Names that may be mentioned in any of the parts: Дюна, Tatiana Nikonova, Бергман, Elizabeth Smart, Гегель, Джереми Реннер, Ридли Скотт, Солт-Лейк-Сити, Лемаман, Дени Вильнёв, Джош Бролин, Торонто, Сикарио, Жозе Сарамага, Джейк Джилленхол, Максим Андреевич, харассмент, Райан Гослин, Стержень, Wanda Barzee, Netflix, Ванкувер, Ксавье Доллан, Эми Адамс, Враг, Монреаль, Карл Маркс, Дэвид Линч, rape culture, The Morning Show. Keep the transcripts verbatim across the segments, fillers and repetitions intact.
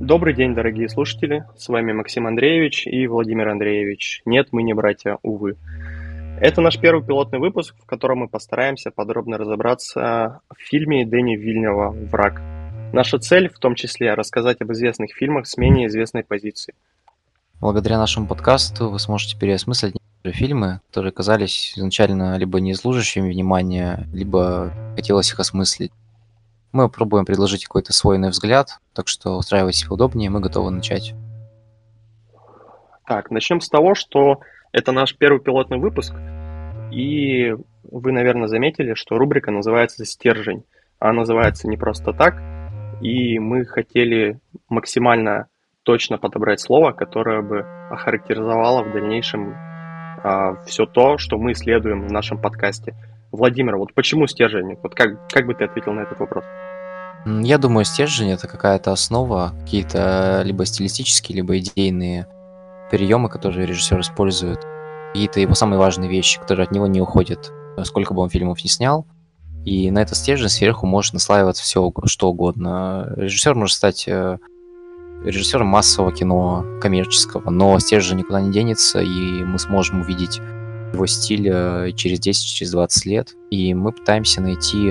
Добрый день, дорогие слушатели, с вами Максим Андреевич и Владимир Андреевич. Нет, мы не братья, увы. Это наш первый пилотный выпуск, в котором мы постараемся подробно разобраться в фильме Дени Вильнёва «Враг». Наша цель в том числе рассказать об известных фильмах с менее известной позиции. Благодаря нашему подкасту вы сможете переосмыслить фильмы, которые казались изначально либо не служащими внимания, либо хотелось их осмыслить. Мы попробуем предложить какой-то свойный взгляд, так что устраивайтесь поудобнее, мы готовы начать. Так, начнем с того, что это наш первый пилотный выпуск, и вы, наверное, заметили, что рубрика называется «Стержень». Она называется не просто так, и мы хотели максимально точно подобрать слово, которое бы охарактеризовало в дальнейшем а, все то, что мы исследуем в нашем подкасте. Владимир, вот почему стержень? Вот как, как бы ты ответил на этот вопрос? Я думаю, стержень — это какая-то основа, какие-то либо стилистические, либо идейные приемы, которые режиссер использует. Какие-то его самые важные вещи, которые от него не уходят, сколько бы он фильмов ни снял. И на этот стержень сверху может наслаиваться все, что угодно. Режиссер может стать режиссером массового кино, коммерческого, но стержень никуда не денется, и мы сможем увидеть его стиль через десять-двадцать лет, и мы пытаемся найти,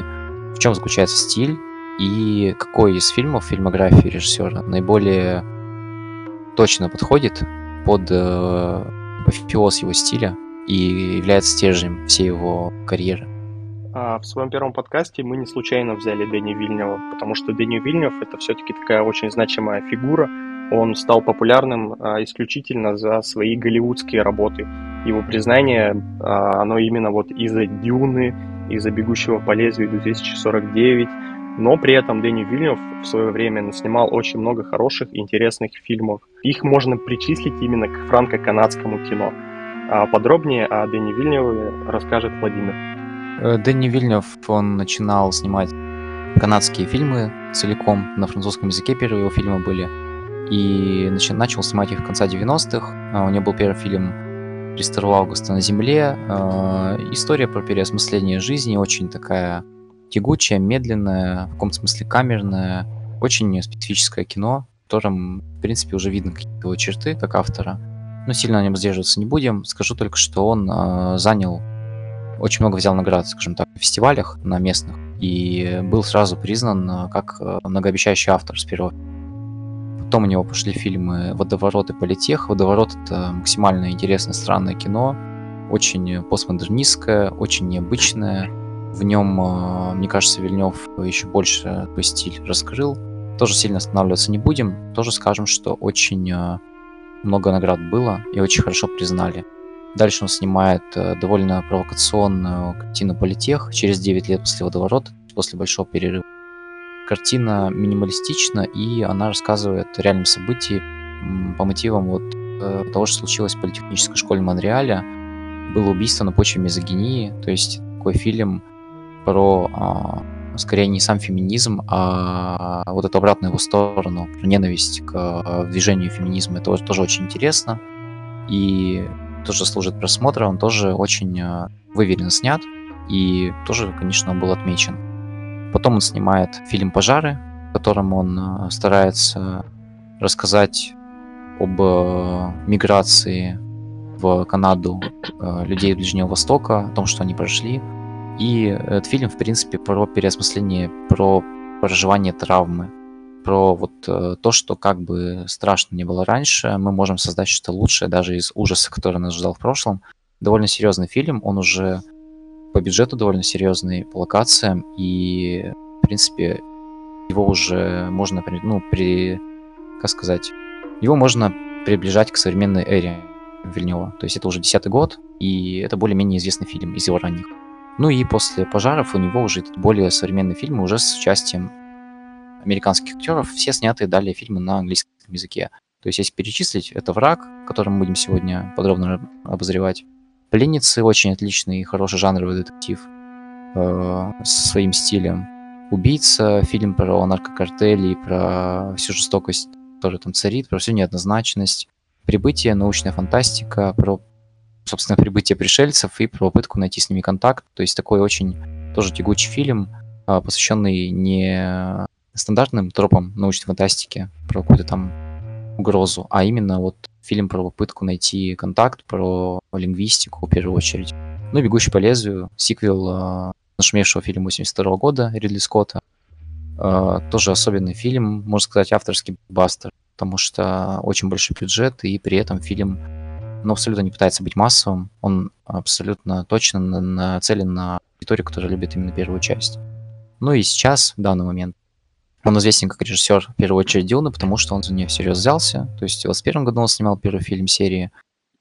в чем заключается стиль и какой из фильмов фильмографии режиссера наиболее точно подходит под апофеоз его стиля и является стержнем всей его карьеры. В своем первом подкасте мы не случайно взяли Дени Вильнёва, потому что Дени Вильнёв — это все-таки такая очень значимая фигура. Он стал популярным исключительно за свои голливудские работы. Его признание, оно именно вот из-за «Дюны», из-за «Бегущего по лезвию» две тысячи сорок девять. Но при этом Дени Вильнёв в свое время снимал очень много хороших и интересных фильмов. Их можно причислить именно к франко-канадскому кино. Подробнее о Дени Вильнёве расскажет Владимир. Дени Вильнёв, он начинал снимать канадские фильмы целиком. На французском языке первые его фильмы были. И начал снимать их в конце девяностых. У него был первый фильм третьего августа на земле. История про переосмысление жизни очень такая тягучая, медленная, в каком-то смысле камерная, очень специфическое кино, в котором, в принципе, уже видно какие-то его черты как автора. Но сильно на нем задерживаться не будем. Скажу только, что он занял, очень много взял наград, скажем так, в фестивалях на местных и был сразу признан как многообещающий автор с первого. Потом у него пошли фильмы «Водоворот» и «Политех». «Водоворот» — это максимально интересное, странное кино, очень постмодернистское, очень необычное. В нем, мне кажется, Вильнёв еще больше свой стиль раскрыл. Тоже сильно останавливаться не будем, тоже скажем, что очень много наград было и очень хорошо признали. Дальше он снимает довольно провокационную картину «Политех» через девять лет после «Водоворота», после большого перерыва. Картина минималистична, и она рассказывает о реальном событии по мотивам вот того, что случилось в политехнической школе Монреаля. Было убийство на почве мизогинии, то есть такой фильм про, а, скорее, не сам феминизм, а вот эту обратную его сторону, про ненависть к движению феминизма. Это тоже очень интересно, и тоже служит просмотра, он тоже очень выверенно снят, и тоже, конечно, был отмечен. Потом он снимает фильм «Пожары», в котором он старается рассказать об миграции в Канаду людей Ближнего Востока, о том, что они прошли. И этот фильм, в принципе, про переосмысление, про проживание травмы, про вот то, что как бы страшно не было раньше, мы можем создать что-то лучшее, даже из ужаса, который нас ждал в прошлом. Довольно серьезный фильм, он уже по бюджету довольно серьезный, по локациям, и, в принципе, его уже можно, ну, при, как сказать, его можно приближать к современной эре Вильнёва. То есть это уже десятый год, и это более-менее известный фильм из его ранних. Ну и после «Пожаров» у него уже более современные фильмы, уже с участием американских актеров, все снятые далее фильмы на английском языке. То есть если перечислить, это «Враг», который мы будем сегодня подробно обозревать, «Пленницы» — очень отличный и хороший жанровый детектив э, со своим стилем. «Убийца» — фильм про наркокартели, про всю жестокость, которая там царит, про всю неоднозначность. «Прибытие», научная фантастика, про, собственно, прибытие пришельцев и про попытку найти с ними контакт. То есть такой очень тоже тягучий фильм, э, посвященный не стандартным тропам научной фантастики про какую-то там угрозу, а именно вот фильм про попытку найти контакт, про лингвистику в первую очередь. Ну, «Бегущий по лезвию», сиквел э, нашумевшего фильма восемьдесят второго года Ридли Скотта. Э, тоже особенный фильм, можно сказать, авторский блокбастер, потому что очень большой бюджет, и при этом фильм ну, абсолютно не пытается быть массовым, он абсолютно точно нацелен на аудиторию, которая любит именно первую часть. Ну и сейчас, в данный момент, он известен как режиссер, в первую очередь, Дюны, потому что он за нее всерьез взялся. То есть в двадцать первом году он снимал первый фильм серии,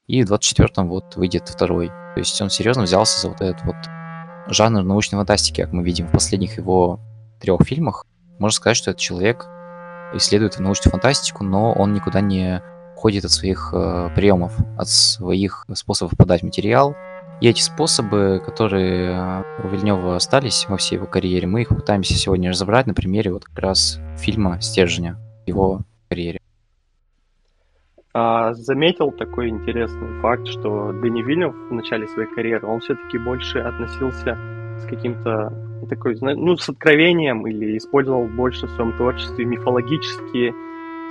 и в двадцать четвёртом вот выйдет второй. То есть он серьезно взялся за вот этот вот жанр научной фантастики, как мы видим в последних его трех фильмах. Можно сказать, что этот человек исследует научную фантастику, но он никуда не уходит от своих э, приемов, от своих способов подать материал. И эти способы, которые у Вильнёва остались во всей его карьере, мы их пытаемся сегодня разобрать на примере вот как раз фильма «Стержня» в его карьере. А, заметил такой интересный факт, что Дени Вильнёв в начале своей карьеры, он все-таки больше относился с каким-то такой, ну, с откровением или использовал больше в своем творчестве мифологические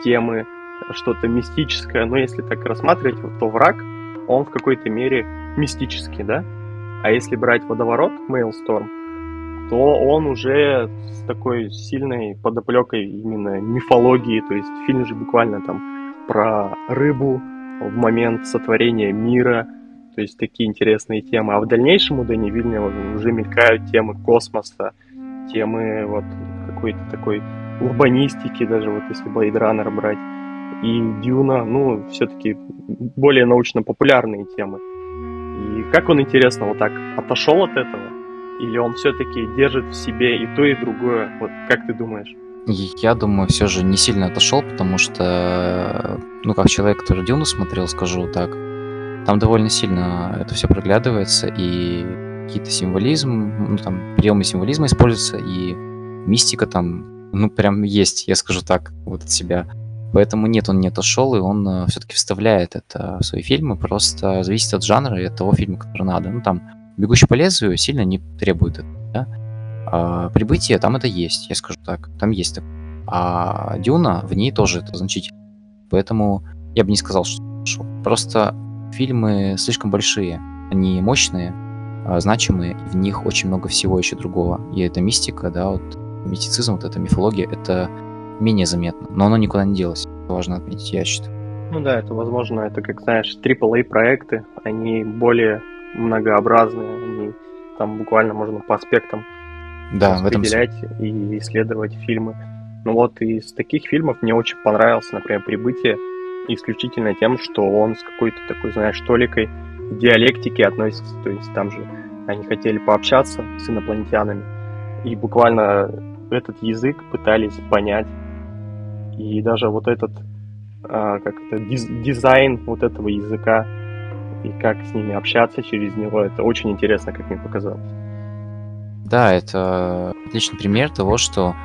темы, что-то мистическое. Но если так рассматривать, то «Враг», он в какой-то мере мистический, да? А если брать «Водоворот», Maelstrom, то он уже с такой сильной подоплекой именно мифологии, то есть фильм же буквально там про рыбу в момент сотворения мира, то есть такие интересные темы. А в дальнейшем у Дени Вильнёва уже мелькают темы космоса, темы вот какой-то такой урбанистики, даже вот если Blade Runner брать, и «Дюна», ну, все-таки более научно-популярные темы. И как он, интересно, вот так отошел от этого? Или он все-таки держит в себе и то, и другое? Вот как ты думаешь? Я думаю, все же не сильно отошел, потому что, ну, как человек, который «Дюну» смотрел, скажу так, там довольно сильно это все проглядывается, и какие-то символизм, ну, там, приемы символизма используются, и мистика там, ну, прям есть, я скажу так, вот от себя. Поэтому нет, он не отошел, и он э, все-таки вставляет это в свои фильмы, просто зависит от жанра и от того фильма, который надо. Ну там «Бегущий по лезвию» сильно не требует этого, да? А «Прибытие» там это есть, я скажу так, там есть такое. А «Дюна», в ней тоже это значительно. Поэтому я бы не сказал, что отошел. Просто фильмы слишком большие, они мощные, а, значимые, и в них очень много всего еще другого. И это мистика, да, вот мистицизм, вот эта мифология, это менее заметно, но оно никуда не делось. Важно отметить, я считаю. Ну да, это, возможно, это, как знаешь, трипл-эй проекты, они более многообразные, они там буквально можно по аспектам да, распределять в этом... и исследовать фильмы. Ну вот из таких фильмов мне очень понравился, например, «Прибытие», исключительно тем, что он с какой-то такой, знаешь, толикой диалектики относится, то есть там же они хотели пообщаться с инопланетянами, и буквально этот язык пытались понять. И даже вот этот а, как это, диз, дизайн вот этого языка и как с ними общаться через него, это очень интересно, как мне показалось. Да, это отличный пример того, что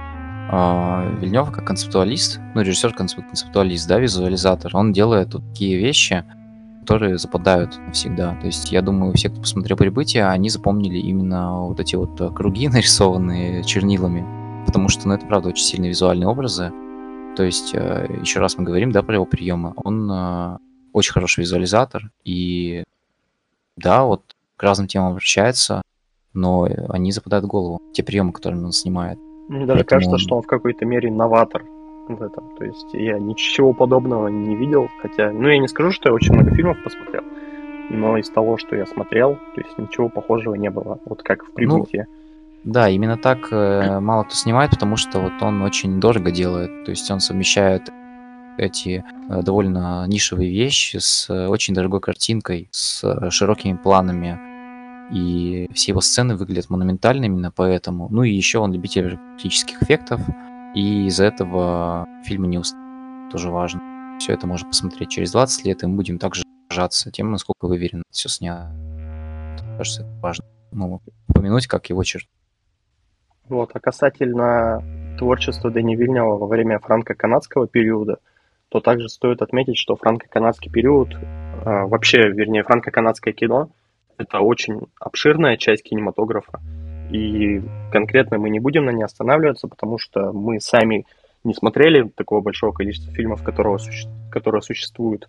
э, Вильнёв как концептуалист, ну, режиссер-концептуалист, да, визуализатор, он делает вот такие вещи, которые западают всегда. То есть, я думаю, все, кто посмотрел «Прибытие», они запомнили именно вот эти вот круги, нарисованные чернилами, потому что, ну, это правда очень сильные визуальные образы. То есть, еще раз мы говорим, да, про его приемы. Он э, очень хороший визуализатор, и да, вот к разным темам обращается, но они западают в голову, те приемы, которыми он снимает. Мне даже Поэтому... кажется, что он в какой-то мере новатор в этом. То есть, я ничего подобного не видел, хотя, ну, я не скажу, что я очень много фильмов посмотрел, но из того, что я смотрел, то есть, ничего похожего не было, вот как в «Прибытии». Ну... Да, именно так э, мало кто снимает, потому что вот он очень дорого делает, то есть он совмещает эти э, довольно нишевые вещи с э, очень дорогой картинкой, с э, широкими планами, и все его сцены выглядят монументально именно поэтому. Ну и еще он любитель практических эффектов, и из-за этого фильмы не устают, тоже важно. Все это можно посмотреть через двадцать лет, и мы будем также поражаться тем, насколько выверенно все снято. Кажется, это важно, ну, упомянуть как его черт. Вот, а касательно творчества Дени Вильнёва во время франко-канадского периода, то также стоит отметить, что франко-канадский период, э, вообще, вернее, франко-канадское кино, это очень обширная часть кинематографа, И конкретно мы не будем на ней останавливаться, потому что мы сами не смотрели такого большого количества фильмов, которого, которые существуют.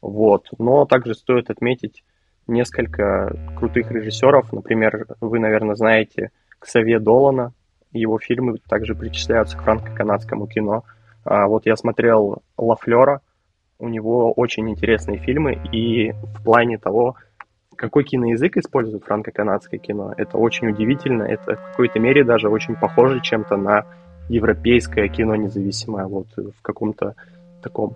Вот. Но также стоит отметить несколько крутых режиссеров. Например, вы, наверное, знаете Ксавье Доллана. Его фильмы также причисляются к франко-канадскому кино. А вот я смотрел «Лафлёра». У него очень интересные фильмы. И в плане того, какой киноязык использует франко-канадское кино, это очень удивительно. Это в какой-то мере даже очень похоже чем-то на европейское кино независимое. Вот в каком-то таком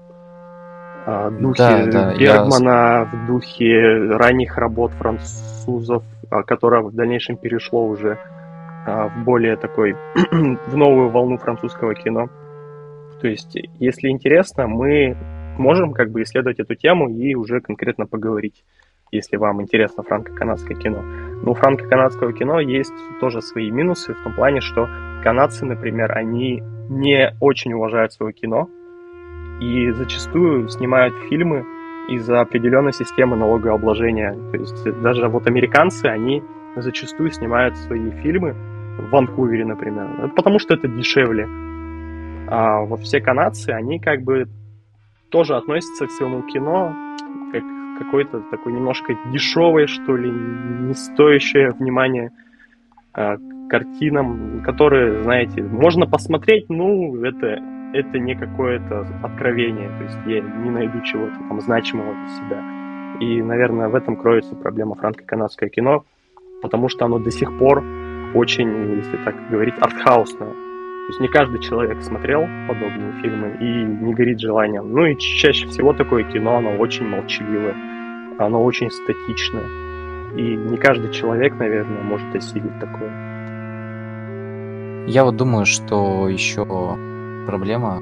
э, духе да, да, Бергмана, я... в духе ранних работ французов, которое в дальнейшем перешло уже э, в более такой, в новую волну французского кино. То есть, если интересно, мы можем как бы исследовать эту тему и уже конкретно поговорить, если вам интересно франко-канадское кино. Но у франко-канадского кино есть тоже свои минусы, в том плане, что канадцы, например, они не очень уважают свое кино и зачастую снимают фильмы из-за определенной системы налогообложения. То есть даже вот американцы, они зачастую снимают свои фильмы в Ванкувере, например, потому что это дешевле. А вот все канадцы, они как бы тоже относятся к своему кино как какой-то такой немножко дешевой, что ли, не стоящее внимания э, картинам, которые, знаете, можно посмотреть, ну, это, это не какое-то откровение, то есть я не найду чего-то там значимого для себя. И, наверное, в этом кроется проблема франко-канадское кино, потому что оно до сих пор очень, если так говорить, артхаусное. То есть не каждый человек смотрел подобные фильмы и не горит желанием. Ну и чаще всего такое кино, оно очень молчаливое, оно очень статичное. И не каждый человек, наверное, может осилить такое. Я вот думаю, что еще проблема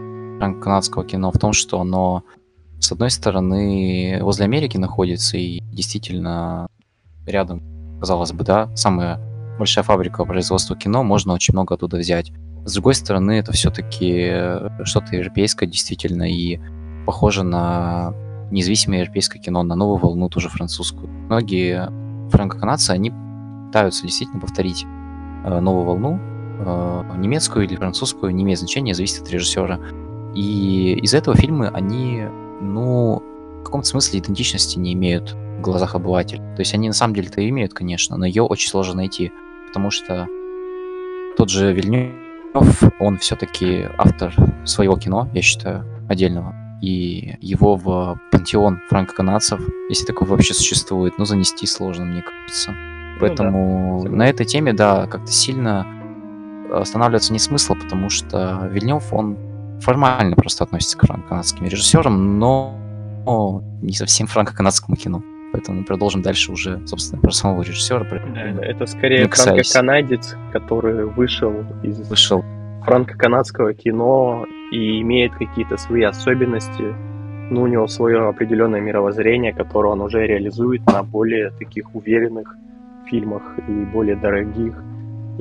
канадского кино в том, что оно, с одной стороны, возле Америки находится и действительно рядом, казалось бы, да, самая большая фабрика производства кино, можно очень много оттуда взять. С другой стороны, это все-таки что-то европейское действительно и похоже на независимое европейское кино, на новую волну, тоже французскую. Многие франко-канадцы, они пытаются действительно повторить э, новую волну, э, немецкую или французскую, не имеет значения, зависит от режиссера. И из-за этого фильмы, они, ну, в каком-то смысле идентичности не имеют в глазах обывателя. То есть они на самом деле-то имеют, конечно, но ее очень сложно найти, потому что тот же Вильнёв, он все-таки автор своего кино, я считаю, отдельного. И его в пантеон франко-канадцев, если такое вообще существует, ну, занести сложно, мне кажется. Поэтому ну, да. на этой теме, да, как-то сильно останавливаться не смысла, потому что Вильнёв, он формально просто относится к франко-канадским режиссерам, но не совсем франко-канадскому кино. Поэтому мы продолжим дальше уже, собственно, про самого режиссера. Да, это скорее франко-канадец, который вышел из вышел. франко-канадского кино и имеет какие-то свои особенности. Ну, у него свое определенное мировоззрение, которое он уже реализует на более таких уверенных фильмах и более дорогих.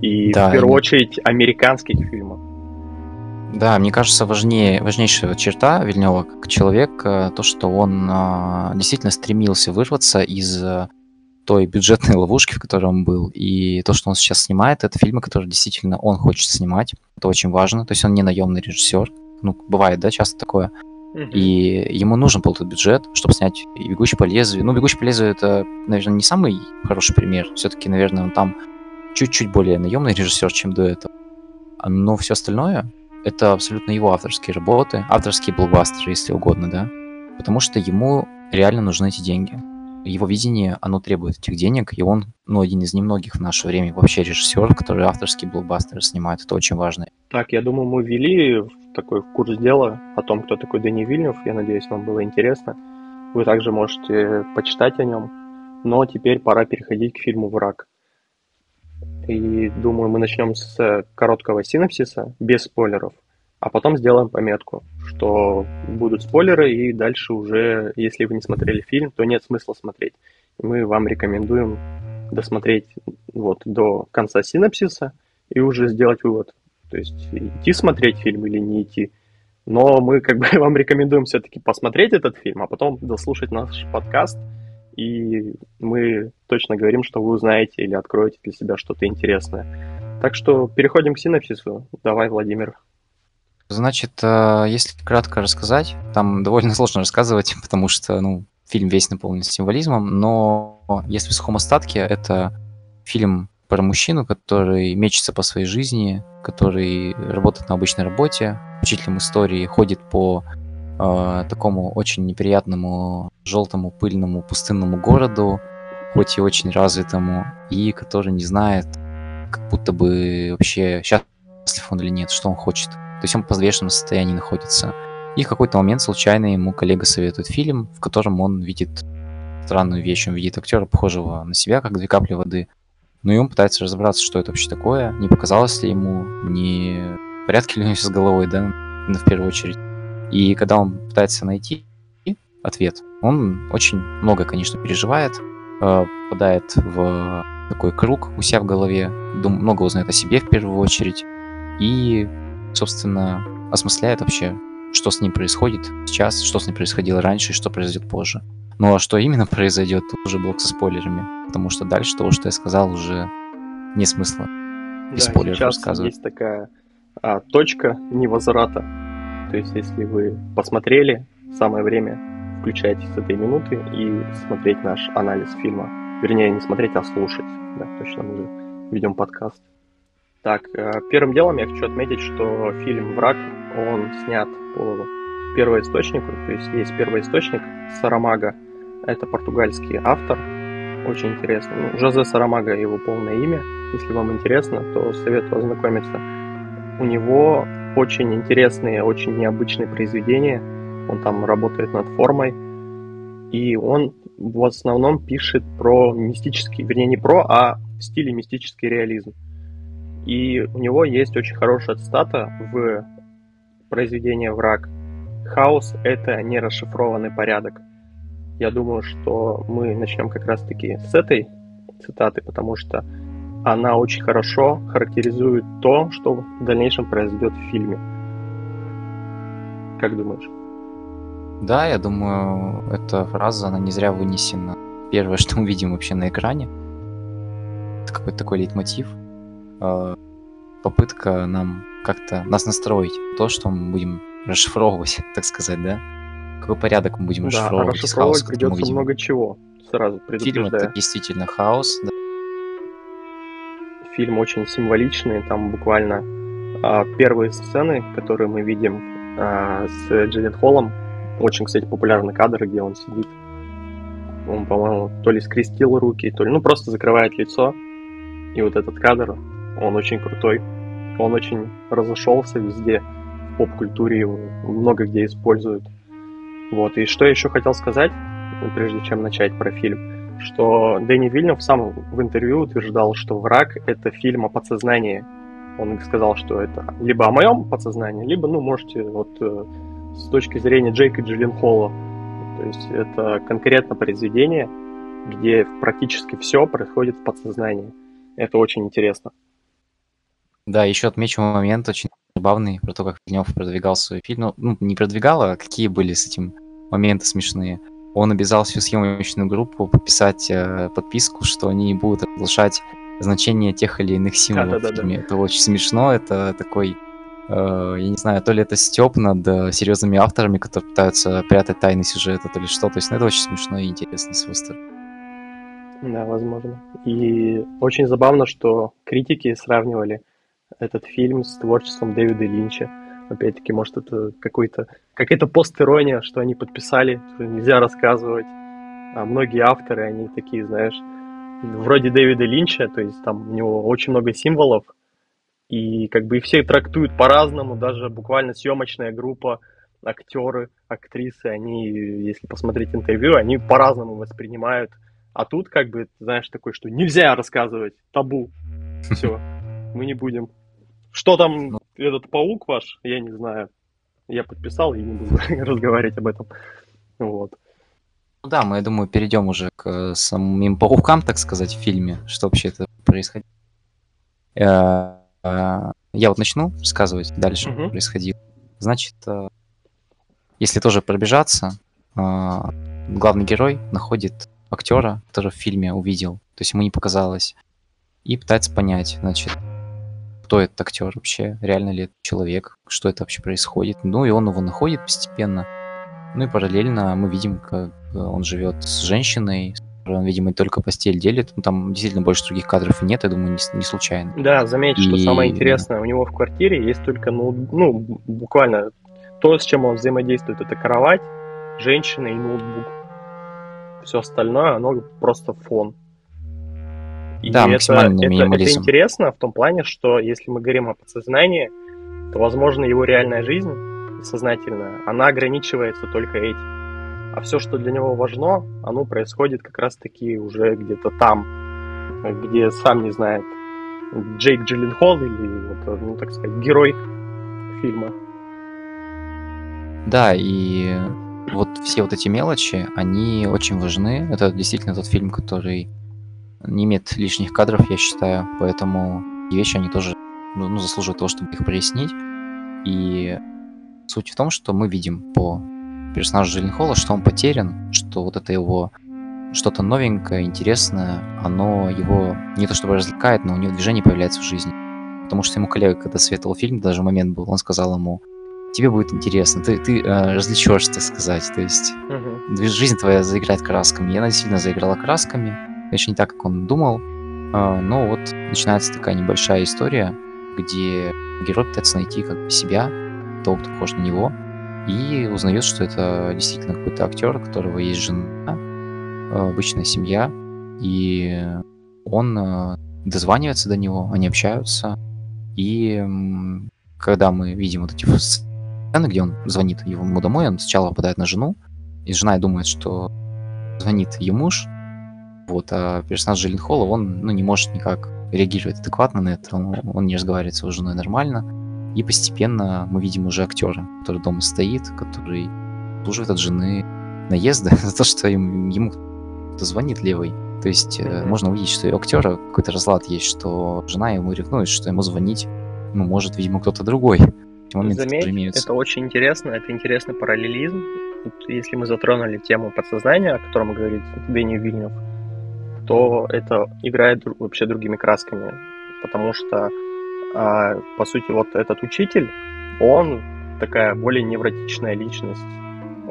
И да, в первую и... очередь американских фильмов. Да, мне кажется, важнее, важнейшая черта Вильнёва как человека, то, что он а, действительно стремился вырваться из а, той бюджетной ловушки, в которой он был. И то, что он сейчас снимает, это фильмы, которые действительно он хочет снимать. Это очень важно. То есть он не наемный режиссер. Ну, бывает, да, часто такое. Mm-hmm. И ему нужен был этот бюджет, чтобы снять и «Бегущий по лезвию». Ну, «Бегущий по лезвию» — это, наверное, не самый хороший пример. Все-таки, наверное, он там чуть-чуть более наемный режиссер, чем до этого. Но все остальное... это абсолютно его авторские работы, авторские блокбастеры, если угодно, да, потому что ему реально нужны эти деньги. Его видение, оно требует этих денег, и он, ну, один из немногих в наше время вообще режиссеров, который авторские блокбастеры снимает, это очень важно. Так, я думаю, мы ввели такой курс дела о том, кто такой Дени Вильнёв, я надеюсь, вам было интересно. Вы также можете почитать о нем, но теперь пора переходить к фильму «Враг». И думаю, мы начнем с короткого синопсиса, без спойлеров, а потом сделаем пометку, что будут спойлеры, и дальше уже, если вы не смотрели фильм, то нет смысла смотреть. И мы вам рекомендуем досмотреть вот до конца синопсиса и уже сделать вывод, то есть идти смотреть фильм или не идти. Но мы как бы вам рекомендуем все-таки посмотреть этот фильм, а потом дослушать наш подкаст и мы точно говорим, что вы узнаете или откроете для себя что-то интересное. Так что переходим к синопсису. Давай, Владимир. Значит, если кратко рассказать, там довольно сложно рассказывать, потому что, ну, фильм весь наполнен символизмом, но если в сухом остатке, это фильм про мужчину, который мечется по своей жизни, который работает на обычной работе, учителем истории, ходит по э, такому очень неприятному, желтому, пыльному, пустынному городу, хоть и очень развитому, и который не знает, как будто бы вообще счастлив он или нет, что он хочет. То есть он в подвешенном состоянии находится. И в какой-то момент случайно ему коллега советует фильм, в котором он видит странную вещь, он видит актера, похожего на себя, как две капли воды. Ну и он пытается разобраться, что это вообще такое, не показалось ли ему, не в порядке ли у него все с головой, да, в первую очередь. И когда он пытается найти ответ, он очень много, конечно, переживает, попадает в такой круг у себя в голове, много узнает о себе в первую очередь и, собственно, осмысляет вообще, что с ним происходит сейчас, что с ним происходило раньше и что произойдет позже. Ну а что именно произойдет, уже блок со спойлерами, потому что дальше того, что я сказал, уже не смысла. И да, спойлеры рассказывают. Есть такая а, точка невозврата. То есть, если вы посмотрели, самое время включайтесь с этой минуты и смотреть наш анализ фильма. Вернее, не смотреть, а слушать. Да, точно, мы же ведем подкаст. Так, первым делом я хочу отметить, что фильм «Враг», он снят по первоисточнику, то есть есть первоисточник Сарамага. Это португальский автор, очень интересно. Ну, Жозе Сарамага его полное имя. Если вам интересно, то советую ознакомиться. У него очень интересные, очень необычные произведения. Он там работает над формой. И он в основном пишет про мистический, вернее не про, а в стиле мистический реализм. И у него есть очень хорошая цитата в произведении «Враг». «Хаос — это нерасшифрованный порядок». Я думаю, что мы начнем как раз-таки с этой цитаты, потому что она очень хорошо характеризует то, что в дальнейшем произойдет в фильме. Как думаешь? Да, я думаю, эта фраза, она не зря вынесена. Первое, что мы видим вообще на экране, это какой-то такой лейтмотив, попытка нам как-то нас настроить, то, что мы будем расшифровывать, так сказать, да? Какой порядок мы будем да, расшифровывать? Расшифровывать хаос, придется мы много чего, сразу предупреждаю. Фильм — это действительно хаос. Да. Фильм очень символичный, там буквально а, первые сцены, которые мы видим а, с Джилленхолом, очень, кстати, популярный кадр, где он сидит. Он, по-моему, то ли скрестил руки, то ли, ну, просто закрывает лицо. И вот этот кадр, он очень крутой, он очень разошелся везде, в поп-культуре его много где используют. Вот, и что я еще хотел сказать, прежде чем начать про фильм, что Дени Вильнёв сам в интервью утверждал, что «Враг» — это фильм о подсознании. Он сказал, что это либо о моем подсознании, либо, ну, можете, вот, с точки зрения Джейка Джилленхола. То есть это конкретно произведение, где практически все происходит в подсознании. Это очень интересно. Да, еще отмечу момент очень забавный про то, как Вильнёв продвигал свой фильм. Ну, не продвигал, а какие были с этим моменты смешные. Он обязал всю съемочную группу подписать э, подписку, что они будут разглашать значение тех или иных символов да, да, в фильме. Да, да. Это очень смешно, это такой, э, я не знаю, то ли это стёб над серьезными авторами, которые пытаются прятать тайны сюжета, то ли что. То есть, ну, это очень смешно и интересно с его стороны. Да, возможно. И очень забавно, что критики сравнивали этот фильм с творчеством Дэвида Линча. Опять-таки, может, это какой-то, какая-то пост-ирония, что они подписали, что нельзя рассказывать. А многие авторы, они такие, знаешь, вроде Дэвида Линча, то есть там у него очень много символов, и как бы их все трактуют по-разному, даже буквально съемочная группа, актеры, актрисы, они, если посмотреть интервью, они по-разному воспринимают. А тут, как бы, знаешь, такое, что нельзя рассказывать, табу, все. Мы не будем. Что там ну, этот паук ваш, я не знаю. Я подписал и не буду разговаривать об этом. Вот. Ну да, мы, я думаю, перейдем уже к самим паукам, так сказать, в фильме, что вообще это происходило. Я вот начну рассказывать дальше, что происходило. Значит, если тоже пробежаться, главный герой находит актера, который в фильме увидел, то есть ему не показалось, и пытается понять, значит, кто этот актер вообще, реально ли это человек, что это вообще происходит. Ну и он его находит постепенно. Ну и параллельно мы видим, как он живет с женщиной, он, видимо, только постель делит. Ну, там действительно больше других кадров нет, я думаю, не, не случайно. Да, заметь, и... что самое интересное, у него в квартире есть только, ну, ну, буквально то, с чем он взаимодействует, это кровать, женщина и ноутбук. Все остальное, оно просто фон. И да, это, максимальный это, минимализм. Это интересно в том плане, что если мы говорим о подсознании, то, возможно, его реальная жизнь сознательная, она ограничивается только этим. А все, что для него важно, оно происходит как раз-таки уже где-то там, где сам не знает Джейк Джилленхол или, вот, ну, так сказать, герой фильма. Да, и вот все вот эти мелочи, они очень важны. Это действительно тот фильм, который не имеет лишних кадров, я считаю, поэтому вещи, они тоже, ну, заслуживают того, чтобы их прояснить. И суть в том, что мы видим по персонажа Джилленхола, что он потерян, что вот это его что-то новенькое, интересное, оно его не то чтобы развлекает, но у него движение появляется в жизни. Потому что ему коллега, когда советовал фильм, даже момент был, он сказал ему: тебе будет интересно, ты, ты э, развлечешься, так сказать. То есть uh-huh. жизнь твоя заиграет красками. И она действительно заиграла красками, конечно, не так, как он думал, э, но вот начинается такая небольшая история, где герой пытается найти как бы себя, того, кто похож на него, и узнает, что это действительно какой-то актер, у которого есть жена, обычная семья, и он дозванивается до него, они общаются, и когда мы видим вот эти сцены, где он звонит ему домой, он сначала попадает на жену, и жена думает, что звонит ее муж, вот, а персонаж Джилленхола, он, ну, не может никак реагировать адекватно на это, он, он не разговаривает с его женой нормально. И постепенно мы видим уже актера, который дома стоит, который служит от жены наезда за то, что им, ему кто-то звонит левый. То есть mm-hmm. можно увидеть, что у актера какой-то разлад есть, что жена ему ревнует, что ему звонить, ну, может, видимо, кто-то другой. Заметь, это очень интересно, это интересный параллелизм. Тут, если мы затронули тему подсознания, о котором говорит Дени Вильнёв, то это играет вообще другими красками, потому что А, по сути, вот этот учитель, он такая более невротичная личность.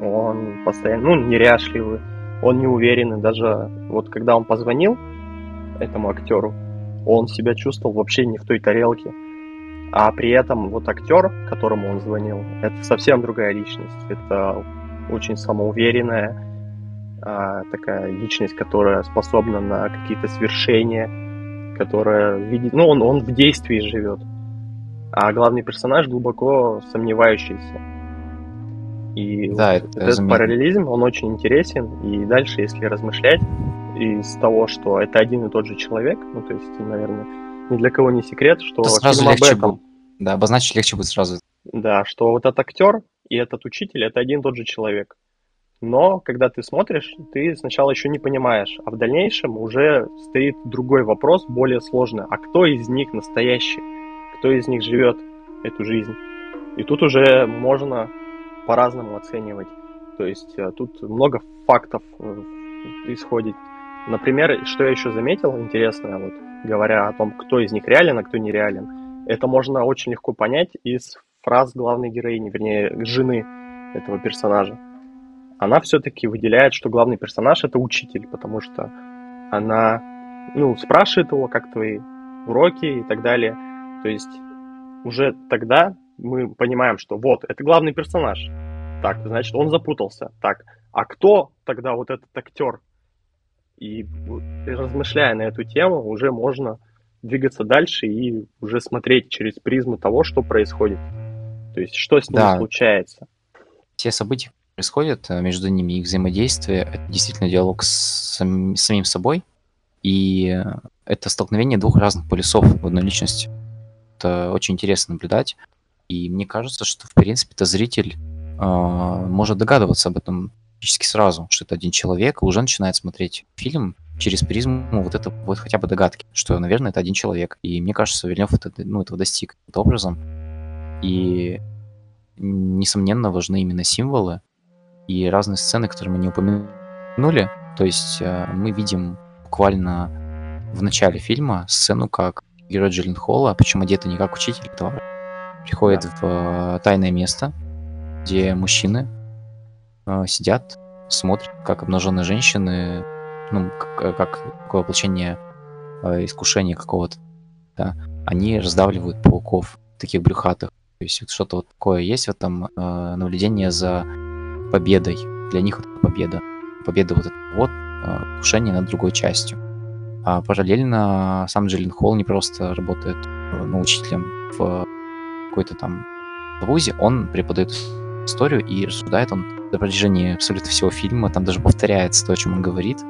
Он постоянно, ну, неряшливый, он неуверенный. Даже вот когда он позвонил этому актеру, он себя чувствовал вообще не в той тарелке. А при этом вот актер, которому он звонил, это совсем другая личность. Это очень самоуверенная а, такая личность, которая способна на какие-то свершения, которая видит, ну, он, он в действии живет, а главный персонаж глубоко сомневающийся. И да, вот это этот параллелизм, он очень интересен, и дальше, если размышлять из того, что это один и тот же человек, ну, то есть, наверное, ни для кого не секрет, что фильм об этом... Будет. Да, обозначить легче будет сразу. Да, что вот этот актер и этот учитель — это один и тот же человек. Но когда ты смотришь, ты сначала еще не понимаешь, а в дальнейшем уже стоит другой вопрос, более сложный. А кто из них настоящий? Кто из них живет эту жизнь? И тут уже можно по-разному оценивать. То есть тут много фактов исходит. Например, что я еще заметил, интересное, вот, говоря о том, кто из них реален, а кто нереален, это можно очень легко понять из фраз главной героини, вернее, жены этого персонажа. Она все-таки выделяет, что главный персонаж — это учитель, потому что она, ну, спрашивает его, как твои уроки и так далее. То есть уже тогда мы понимаем, что вот, это главный персонаж. Так, значит, он запутался. Так, а кто тогда вот этот актер? И размышляя на эту тему, уже можно двигаться дальше и уже смотреть через призму того, что происходит. То есть что с ним да. случается. Все события происходит между ними, их взаимодействие, это действительно диалог с самим, с самим собой, и это столкновение двух разных полюсов в одной личности. Это очень интересно наблюдать, и мне кажется, что в принципе-то зритель э, может догадываться об этом практически сразу, что это один человек, и уже начинает смотреть фильм через призму вот это вот хотя бы догадки, что, наверное, это один человек, и мне кажется, Вильнёв это, ну, этого достиг каким-то образом, и несомненно важны именно символы и разные сцены, которые мы не упомянули, То есть мы видим буквально в начале фильма сцену, как герой Джилленхола, причем одетый не как учитель, приходит да. в тайное место, где мужчины сидят, смотрят, как обнаженные женщины, ну, как, как такое воплощение искушения какого-то, да, они раздавливают пауков, таких брюхатых. То есть что-то вот такое есть в этом э, наблюдение за победой. Для них это победа. Победа вот этого вот, э, искушение над другой частью. А параллельно сам Джилленхол не просто работает э, ну, учителем в какой-то там вузе, он преподает историю и рассуждает он на протяжении абсолютно всего фильма, там даже повторяется то, о чем он говорит.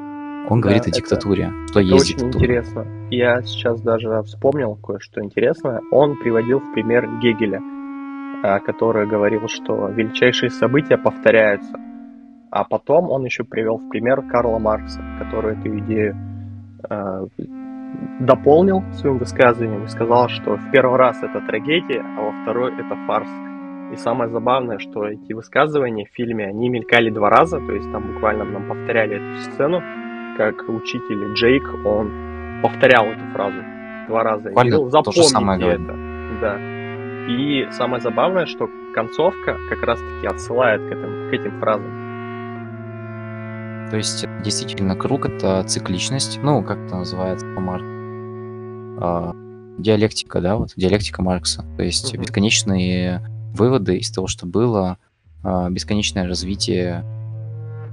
Он да, говорит о диктатуре, это, что это есть очень диктатура. Интересно. Я сейчас даже вспомнил кое-что интересное. Он приводил в пример Гегеля, который говорил, что величайшие события повторяются. А потом он еще привел в пример Карла Маркса, который эту идею э, дополнил своим высказыванием и сказал, что в первый раз это трагедия, а во второй это фарс. И самое забавное, что эти высказывания в фильме, они мелькали два раза, то есть там буквально нам повторяли эту сцену, как учитель Джейк, он повторял эту фразу два раза. Буквально то же самое говорит. Да. И самое забавное, что концовка как раз-таки отсылает к, этому, к этим фразам. То есть, действительно, круг — это цикличность, ну, как это называется по Марксу, а, диалектика, да, вот, диалектика Маркса. То есть, угу. бесконечные выводы из того, что было, а, бесконечное развитие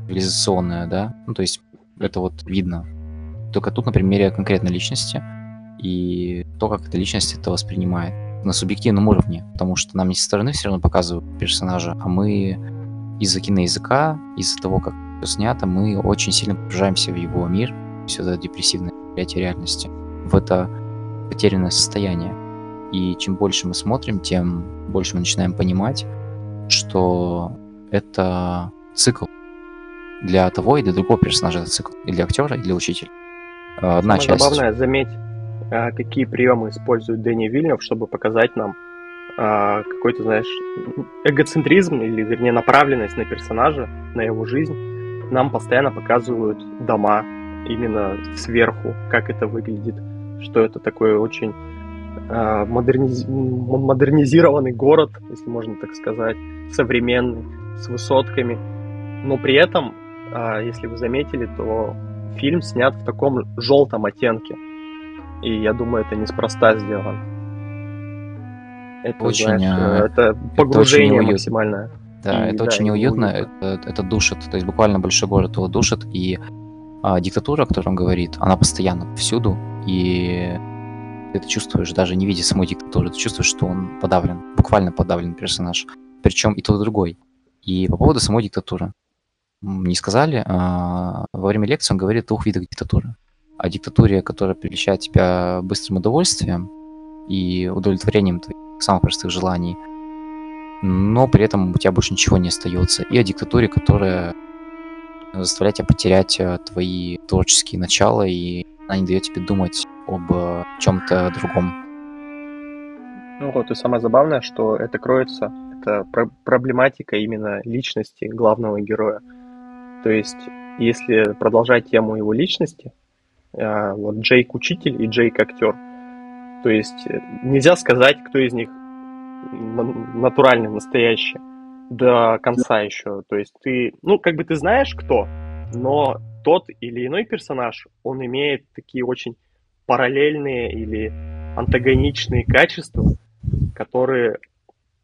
цивилизационное, да, ну, то есть, это вот видно. Только тут на примере конкретной личности и то, как эта личность это воспринимает на субъективном уровне, потому что нам не со стороны все равно показывают персонажа, а мы из-за киноязыка, из-за того, как все снято, мы очень сильно погружаемся в его мир, все это депрессивное восприятие реальности, в это потерянное состояние. И чем больше мы смотрим, тем больше мы начинаем понимать, что это цикл. Для того и для другого персонажа этот цикл. И для актера, и для учителя. Одна Самое часть. Главное, заметь, какие приемы использует Дени Вильнёв, чтобы показать нам какой-то, знаешь, эгоцентризм, или, вернее, направленность на персонажа, на его жизнь. Нам постоянно показывают дома именно сверху, как это выглядит, что это такой очень модерниз... модернизированный город, если можно так сказать, современный, с высотками. Но при этом, если вы заметили, то фильм снят в таком желтом оттенке. И я думаю, это неспроста сделано. Это, очень, знаешь, это погружение это максимальное. Да, и, это да, очень неуютно, это, это душит. То есть буквально большой город его душит. И а, диктатура, о которой он говорит, она постоянно всюду. И ты это чувствуешь, даже не видя самой диктатуры, ты чувствуешь, что он подавлен. Буквально подавлен персонаж. Причем и тот, и другой. И по поводу самой диктатуры. Не сказали, а во время лекции он говорит о двух видах диктатуры. О диктатуре, которая привлечает тебя быстрым удовольствием и удовлетворением твоих самых простых желаний, но при этом у тебя больше ничего не остается. И о диктатуре, которая заставляет тебя потерять твои творческие начала, и она не дает тебе думать об чем-то другом. Ну вот, и самое забавное, что это кроется, это проблематика именно личности главного героя. То есть, если продолжать тему его личности, вот Джейк учитель и Джейк актер, то есть нельзя сказать, кто из них натуральный, настоящий до конца еще. То есть ты, ну, как бы ты знаешь, кто, но тот или иной персонаж, он имеет такие очень параллельные или антагоничные качества, которые,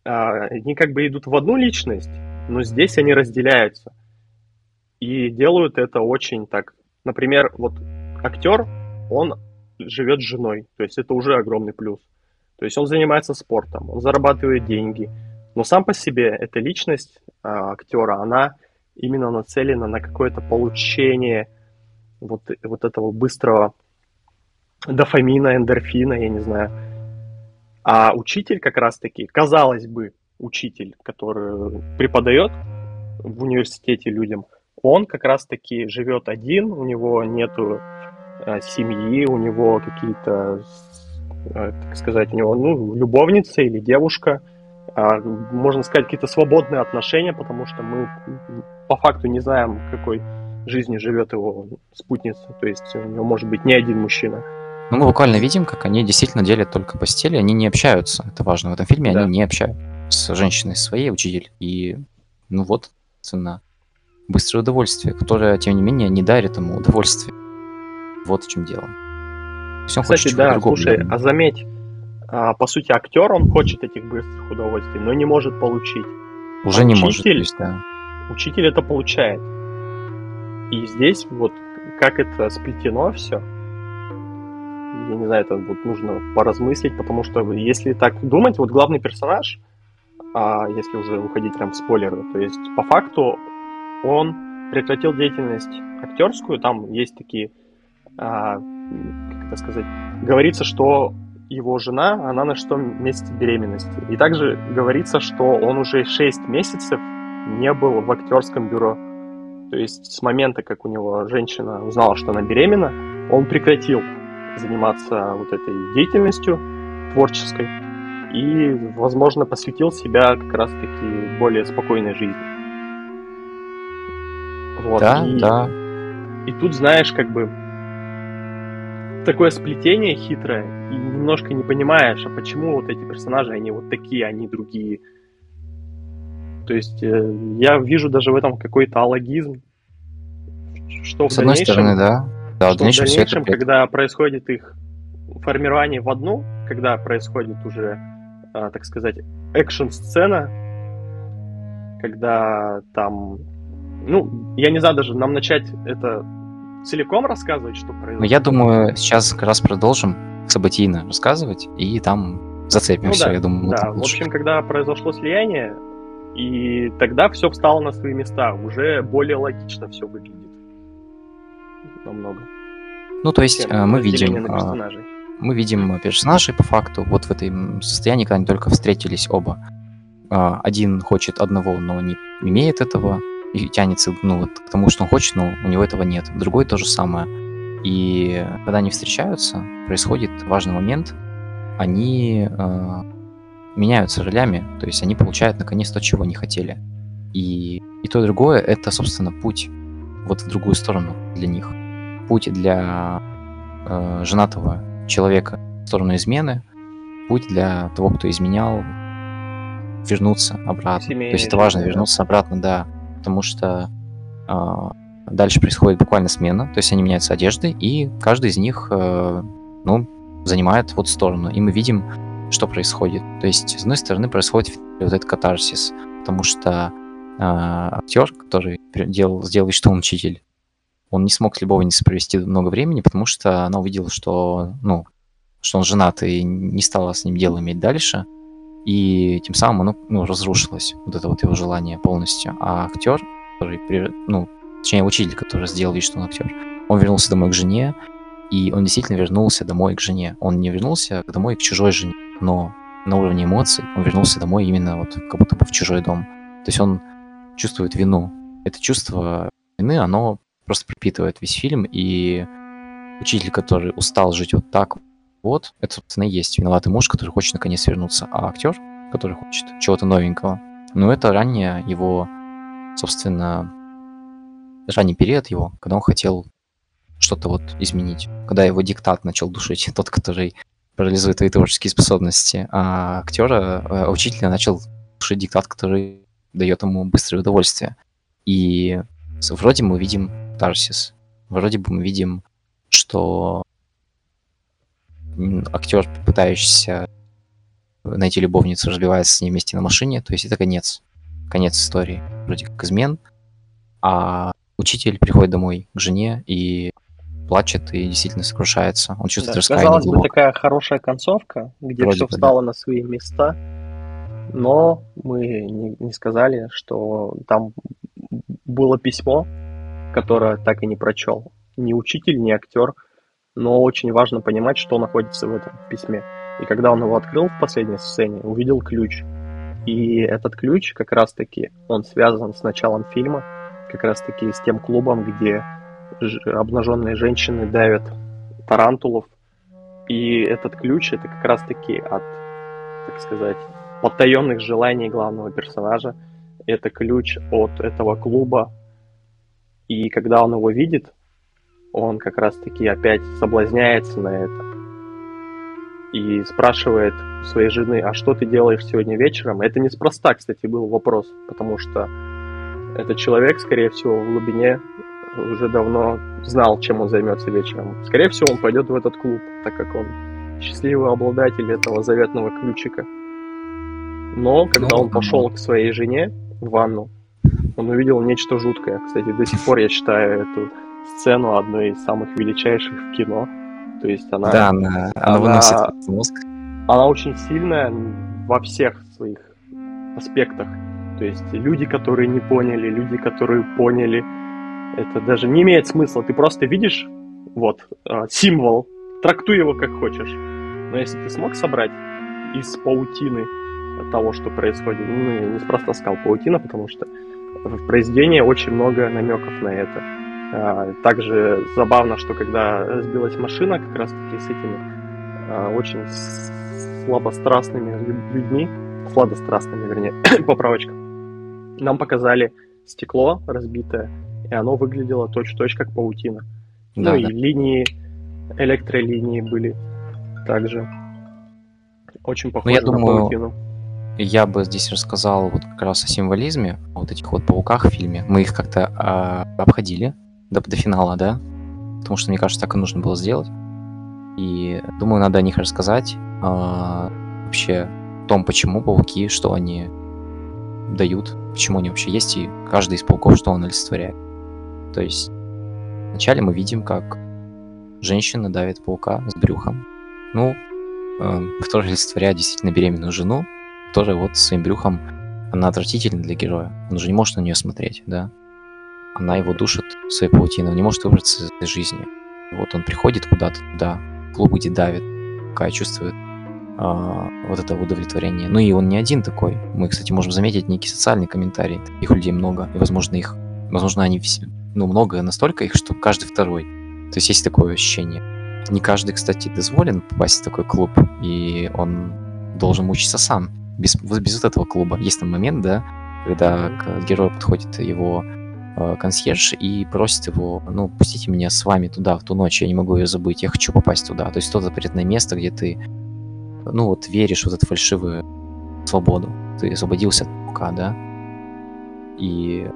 они как бы идут в одну личность, но здесь они разделяются. И делают это очень так. Например, вот актер, он живет с женой. То есть это уже огромный плюс. То есть он занимается спортом, он зарабатывает деньги. Но сам по себе эта личность а, актера, она именно нацелена на какое-то получение вот, вот этого быстрого дофамина, эндорфина, я не знаю. А учитель как раз-таки, казалось бы, учитель, который преподает в университете людям, он как раз-таки живет один, у него нету э, семьи, у него какие-то, э, так сказать, у него ну, любовница или девушка, э, можно сказать, какие-то свободные отношения, потому что мы по факту не знаем, какой жизни живет его спутница, то есть у него может быть не один мужчина. Ну, мы буквально видим, как они действительно делят только постели, они не общаются, это важно в этом фильме, да. Они не общаются с женщиной своей, учитель, и ну вот цена. Быстрое удовольствие, которое, тем не менее, не дарит ему удовольствия. Вот в чем дело. Все Кстати, да, другого, слушай, наверное. а заметь, а, по сути, актер, он хочет этих быстрых удовольствий, но не может получить. Уже а не учитель, может, то да. Учитель это получает. И здесь вот как это сплетено все. Я не знаю, это вот нужно поразмыслить, потому что если так думать, вот главный персонаж, а если уже уходить прям в спойлеры, то есть по факту он прекратил деятельность актерскую, там есть такие, а, как это сказать, говорится, что его жена, она на шестом месяце беременности. И также говорится, что он уже шесть месяцев не был в актерском бюро. То есть с момента, как у него женщина узнала, что она беременна, он прекратил заниматься вот этой деятельностью творческой и, возможно, посвятил себя как раз-таки более спокойной жизни. Вот. Да, и, да. И тут, знаешь, как бы такое сплетение хитрое, и немножко не понимаешь, а почему вот эти персонажи, они вот такие, они другие. То есть я вижу даже в этом какой-то алогизм, что в С одной дальнейшем... стороны, да. Да, что в дальнейшем, в дальнейшем когда происходит их формирование в одну, когда происходит уже, а, так сказать, экшн-сцена, когда там... Ну, я не знаю даже, нам начать это целиком рассказывать, что произошло. Ну, я думаю, сейчас как раз продолжим событийно рассказывать, и там зацепимся, ну, да, я думаю. Да, в общем, когда произошло слияние, и тогда все встало на свои места, уже более логично все выглядит. Намного. Ну, то есть Тем, мы, видим, мы видим персонажей по факту вот в этом состоянии, когда они только встретились оба. Один хочет одного, но не имеет этого, и тянется ну, вот, к тому, что он хочет, но у него этого нет. Другой то же самое. И когда они встречаются, происходит важный момент. Они э, меняются ролями, то есть они получают наконец то, чего они хотели. И, и то, и другое — это, собственно, путь вот в другую сторону для них. Путь для э, женатого человека в сторону измены, путь для того, кто изменял, вернуться обратно. Семейный, то есть это важно, да. вернуться обратно, да, потому что э, дальше происходит буквально смена, то есть они меняются одеждой, и каждый из них э, ну, занимает вот сторону, и мы видим, что происходит. То есть, с одной стороны, происходит вот этот катарсис, потому что э, актер, который делал, сделал вид, что он учитель, он не смог с любовницей провести много времени, потому что она увидела, что, ну, что он женат, и не стала с ним дело иметь дальше. И тем самым оно ну, разрушилось, вот это вот его желание полностью. А актер, который, ну, точнее, учитель, который сделал вид, что он актер, он вернулся домой к жене, и он действительно вернулся домой к жене. Он не вернулся домой к чужой жене, но на уровне эмоций он вернулся домой именно вот как будто бы в чужой дом. То есть он чувствует вину. Это чувство вины, оно просто пропитывает весь фильм, и учитель, который устал жить вот так вот, это, собственно, и есть виноватый муж, который хочет наконец вернуться, а актер, который хочет чего-то новенького. Но это ранее его, собственно, ранний период его, когда он хотел что-то вот изменить, когда его диктат начал душить, тот, который парализует его творческие способности, а актера, а учителя начал душить диктат, который дает ему быстрое удовольствие. И вроде мы видим катарсис. Вроде бы мы видим, что актер, пытающийся найти любовницу, разбивается с ней вместе на машине. То есть это конец. Конец истории. Вроде как измен. А учитель приходит домой к жене и плачет, и действительно сокрушается. Он чувствует да, раскаяние. Казалось бы, такая хорошая концовка, где вроде все встало да. на свои места. Но мы не, не сказали, что там было письмо, которое так и не прочел. Ни учитель, ни актер. Но очень важно понимать, что находится в этом письме. И когда он его открыл в последней сцене, увидел ключ. И этот ключ как раз-таки, он связан с началом фильма, как раз-таки с тем клубом, где ж- обнаженные женщины давят тарантулов. И этот ключ, это как раз-таки от, так сказать, потаенных желаний главного персонажа. Это ключ от этого клуба, И когда он его видит, он как раз-таки опять соблазняется на это. И спрашивает своей жены, а что ты делаешь сегодня вечером? Это неспроста, кстати, был вопрос, потому что этот человек, скорее всего, в глубине уже давно знал, чем он займется вечером. Скорее всего, он пойдет в этот клуб, так как он счастливый обладатель этого заветного ключика. Но когда он пошел к своей жене в ванну, он увидел нечто жуткое. Кстати, до сих пор я считаю эту сцену одной из самых величайших в кино. То есть она, да, она, она, она выносит мозг. Она очень сильная во всех своих аспектах. То есть люди, которые не поняли, люди, которые поняли, это даже не имеет смысла. Ты просто видишь вот символ, трактуй его как хочешь. Но если ты смог собрать из паутины того, что происходит, ну, я неспроста сказал паутина, потому что в произведении очень много намеков на это. Также забавно, что когда сбилась машина, как раз таки с этими очень слабострастными людьми, сладострастными, вернее, поправочка, нам показали стекло разбитое, и оно выглядело точь-в-точь как паутина. Да, ну да. И линии, электролинии были также очень похожи, ну, я на думаю, паутину. Я бы здесь рассказал вот как раз о символизме, вот этих вот пауках в фильме. Мы их как-то а, обходили до, до финала, да? Потому что, мне кажется, так и нужно было сделать. И думаю, надо о них рассказать. А, вообще о том, почему пауки, что они дают, почему они вообще есть, и каждый из пауков, что он олицетворяет. То есть вначале мы видим, как женщина давит паука с брюхом. Ну, а, который олицетворяет действительно беременную жену, которая вот своим брюхом, она отвратительна для героя. Он же не может на нее смотреть, да? Она его душит своей паутиной, он не может выбраться из этой жизни. Вот он приходит куда-то туда, в клуб, где давит, пока чувствует а, вот это удовлетворение. Ну и он не один такой. Мы, кстати, можем заметить некий социальный комментарий. Таких людей много, и, возможно, их... Возможно, они все... Ну, много настолько их, что каждый второй. То есть есть такое ощущение. Не каждый, кстати, дозволен попасть в такой клуб, и он должен мучиться сам. Без, без вот этого клуба. Есть там момент, да, когда к герою подходит его э, консьерж и просит его, ну, пустите меня с вами туда в ту ночь, я не могу ее забыть, я хочу попасть туда. То есть то запретное место, где ты, ну, вот веришь в вот эту фальшивую свободу. Ты освободился от паука, да. И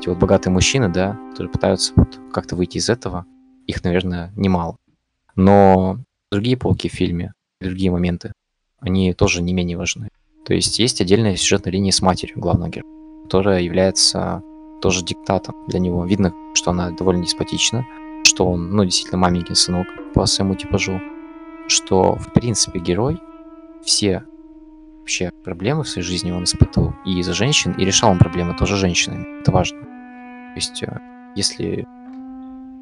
эти вот богатые мужчины, да, которые пытаются вот как-то выйти из этого, их, наверное, немало. Но другие пауки в фильме, другие моменты, они тоже не менее важны. То есть есть отдельная сюжетная линия с матерью главного героя, которая является тоже диктатом для него. Видно, что она довольно деспотична, что он, ну, действительно маменькин сынок по своему типажу, что, в принципе, герой все вообще проблемы в своей жизни он испытывал и из-за женщин, и решал он проблемы тоже женщинами. Это важно. То есть если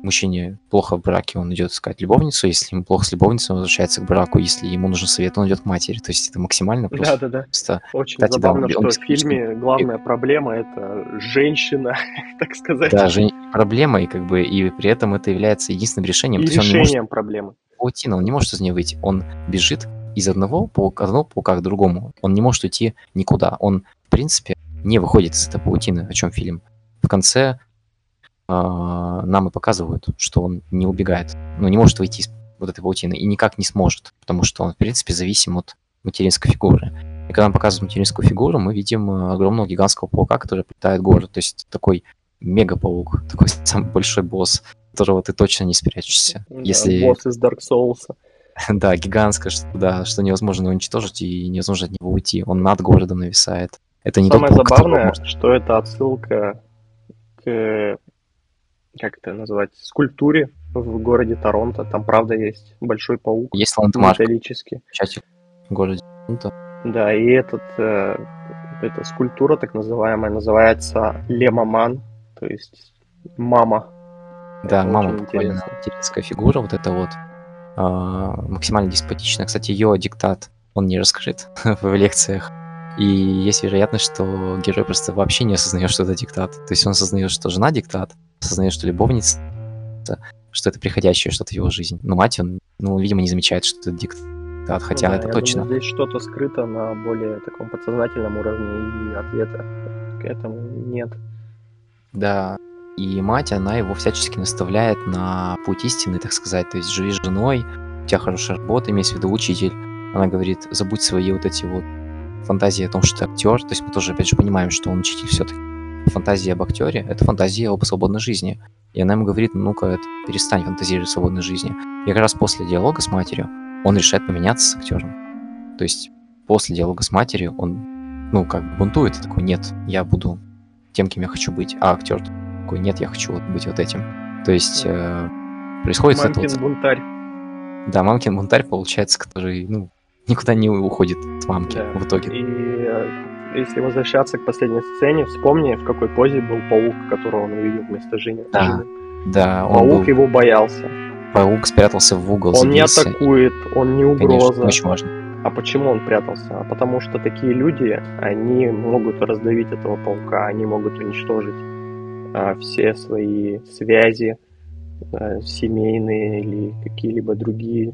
мужчине плохо в браке, он идет искать любовницу, если ему плохо с любовницей, он возвращается к браку, если ему нужен совет, он идет к матери. То есть это максимально просто. Да, да, да. Просто... Очень кстати, забавно, да, он, он, что он, в фильме он... главная проблема – это женщина, так сказать. Да, жен... проблема, и как бы и при этом это является единственным решением. И решением он не может... проблемы. Паутина, он не может из нее выйти, он бежит из одного паука, одного паука к другому, он не может уйти никуда, он, в принципе, не выходит из этой паутины, о чем фильм. В конце... нам и показывают, что он не убегает, ну, не может выйти из вот этой паутины, и никак не сможет, потому что он, в принципе, зависим от материнской фигуры. И когда нам показывают материнскую фигуру, мы видим огромного гигантского паука, который питает город, то есть такой мега-паук, такой самый большой босс, которого ты точно не спрячешься. Да, если... босс из Dark Souls. Да, гигантское, что, да, что невозможно уничтожить и невозможно от него уйти, он над городом нависает. Это не самое паук, забавное, может... что это отсылка к... как это назвать, скульптуре в городе Торонто. Там, правда, есть большой паук. Есть ландмарк. Металлический. В городе Торонто. Да, и этот, э, эта скульптура, так называемая, называется Лемаман, то есть мама. Да, это мама буквально материнская фигура, вот эта вот э, максимально деспотичная. Кстати, ее диктат, он не раскрыт в лекциях. И есть вероятность, что герой просто вообще не осознает, что это диктат. То есть он осознает, что жена диктат, осознает, что любовница, что это приходящее что-то в его жизнь. Но мать, он, ну, видимо, не замечает, что это диктат, хотя, ну, да, это я точно. Думаю, здесь что-то скрыто на более таком подсознательном уровне, и ответа к этому нет. Да, И мать, она его всячески наставляет на путь истины, так сказать. То есть живи с женой, у тебя хорошая работа, имеется в виду учитель. Она говорит, забудь свои вот эти вот фантазии о том, что ты актер. То есть мы тоже, опять же, понимаем, что он учитель все-таки. Фантазия об актере — это фантазия об свободной жизни. И она ему говорит, ну-ка, это, перестань фантазировать о свободной жизни. И как раз после диалога с матерью он решает поменяться с актером. То есть после диалога с матерью он, ну, как бы бунтует. И такой, нет, я буду тем, кем я хочу быть. А актер такой, нет, я хочу вот быть вот этим. То есть э, происходит... Мамкин вот... бунтарь. Да, мамкин бунтарь, получается, который, ну, никуда не уходит с мамки, да, в итоге. И если возвращаться к последней сцене, вспомни, в какой позе был паук, которого он увидел вместо Жени. Да, да, паук был... его боялся. Паук спрятался в угол. Он забился. Не атакует, он не угроза. Конечно, очень важно. А почему он прятался? А потому что такие люди, они могут раздавить этого паука, они могут уничтожить а, все свои связи а, семейные или какие-либо другие.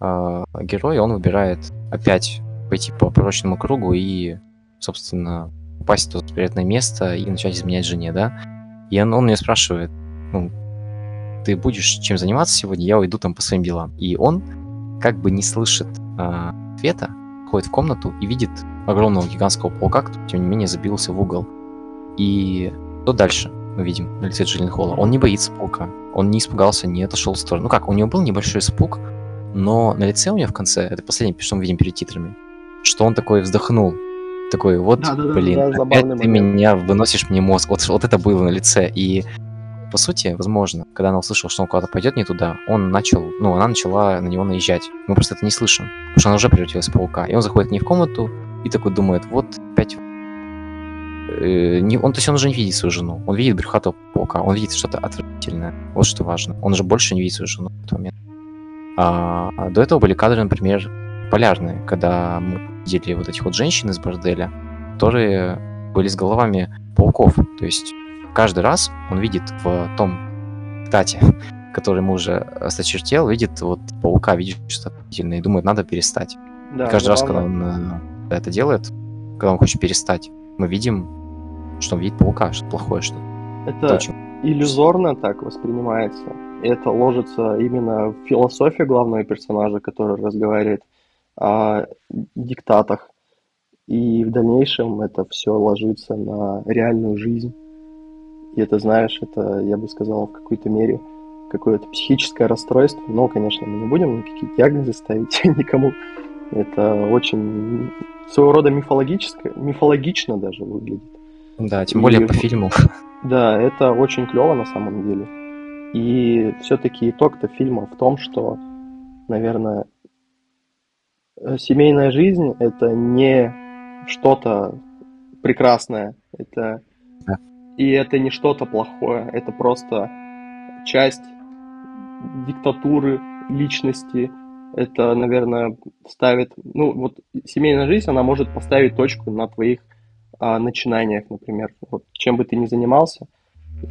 А, герой, он выбирает опять пойти по порочному кругу и, собственно, упасть в то запретное место и начать изменять жене, да? И он, он меня спрашивает, ну, ты будешь чем заниматься сегодня? Я уйду там по своим делам. И он как бы не слышит а, ответа, ходит в комнату и видит огромного гигантского паука, который, тем не менее, забился в угол. И что дальше мы видим на лице Джилленхола? Он не боится паука, он не испугался, не отошел в сторону. Ну как, у него был небольшой испуг, но на лице у него в конце, это последнее, что мы видим перед титрами, что он такой вздохнул, такой, вот, да, да, блин, да, да, опять ты момент. Меня выносишь мне мозг. Вот, вот это было на лице. И, по сути, возможно, когда она услышала, что он куда-то пойдет не туда, он начал, ну, она начала на него наезжать. Мы просто это не слышим, потому что она уже превратилась в паука. И он заходит к ней в комнату и такой думает, вот, опять... Э, не, он, то есть он уже не видит свою жену. Он видит брюхатого паука, он видит что-то отвратительное. Вот что важно. Он уже больше не видит свою жену в этот момент. А, а до этого были кадры, например, полярные, когда мы видели вот этих вот женщин из борделя, которые были с головами пауков. То есть каждый раз он видит в том тате, который ему уже осточертел, видит вот паука, видит что-то отвратительное и думает, надо перестать. Да, каждый раз, когда он это делает, когда он хочет перестать, мы видим, что он видит паука, что-то плохое, что-то. Это то, чем... иллюзорно так воспринимается. Это ложится именно в философию главного персонажа, который разговаривает о диктатах. И в дальнейшем это все ложится на реальную жизнь. И это, знаешь, это, я бы сказал, в какой-то мере какое-то психическое расстройство. Но, конечно, мы не будем никакие диагнозы ставить никому. Это очень своего рода мифологическое, мифологично даже выглядит. Да, тем более и, по фильму. Да, это очень клево на самом деле. И все-таки итог-то фильма в том, что, наверное, семейная жизнь — это не что-то прекрасное, это... Да. И это не что-то плохое, это просто часть диктатуры личности. Это, наверное, ставит... Ну, вот семейная жизнь, она может поставить точку на твоих а, начинаниях, например. Вот, чем бы ты ни занимался...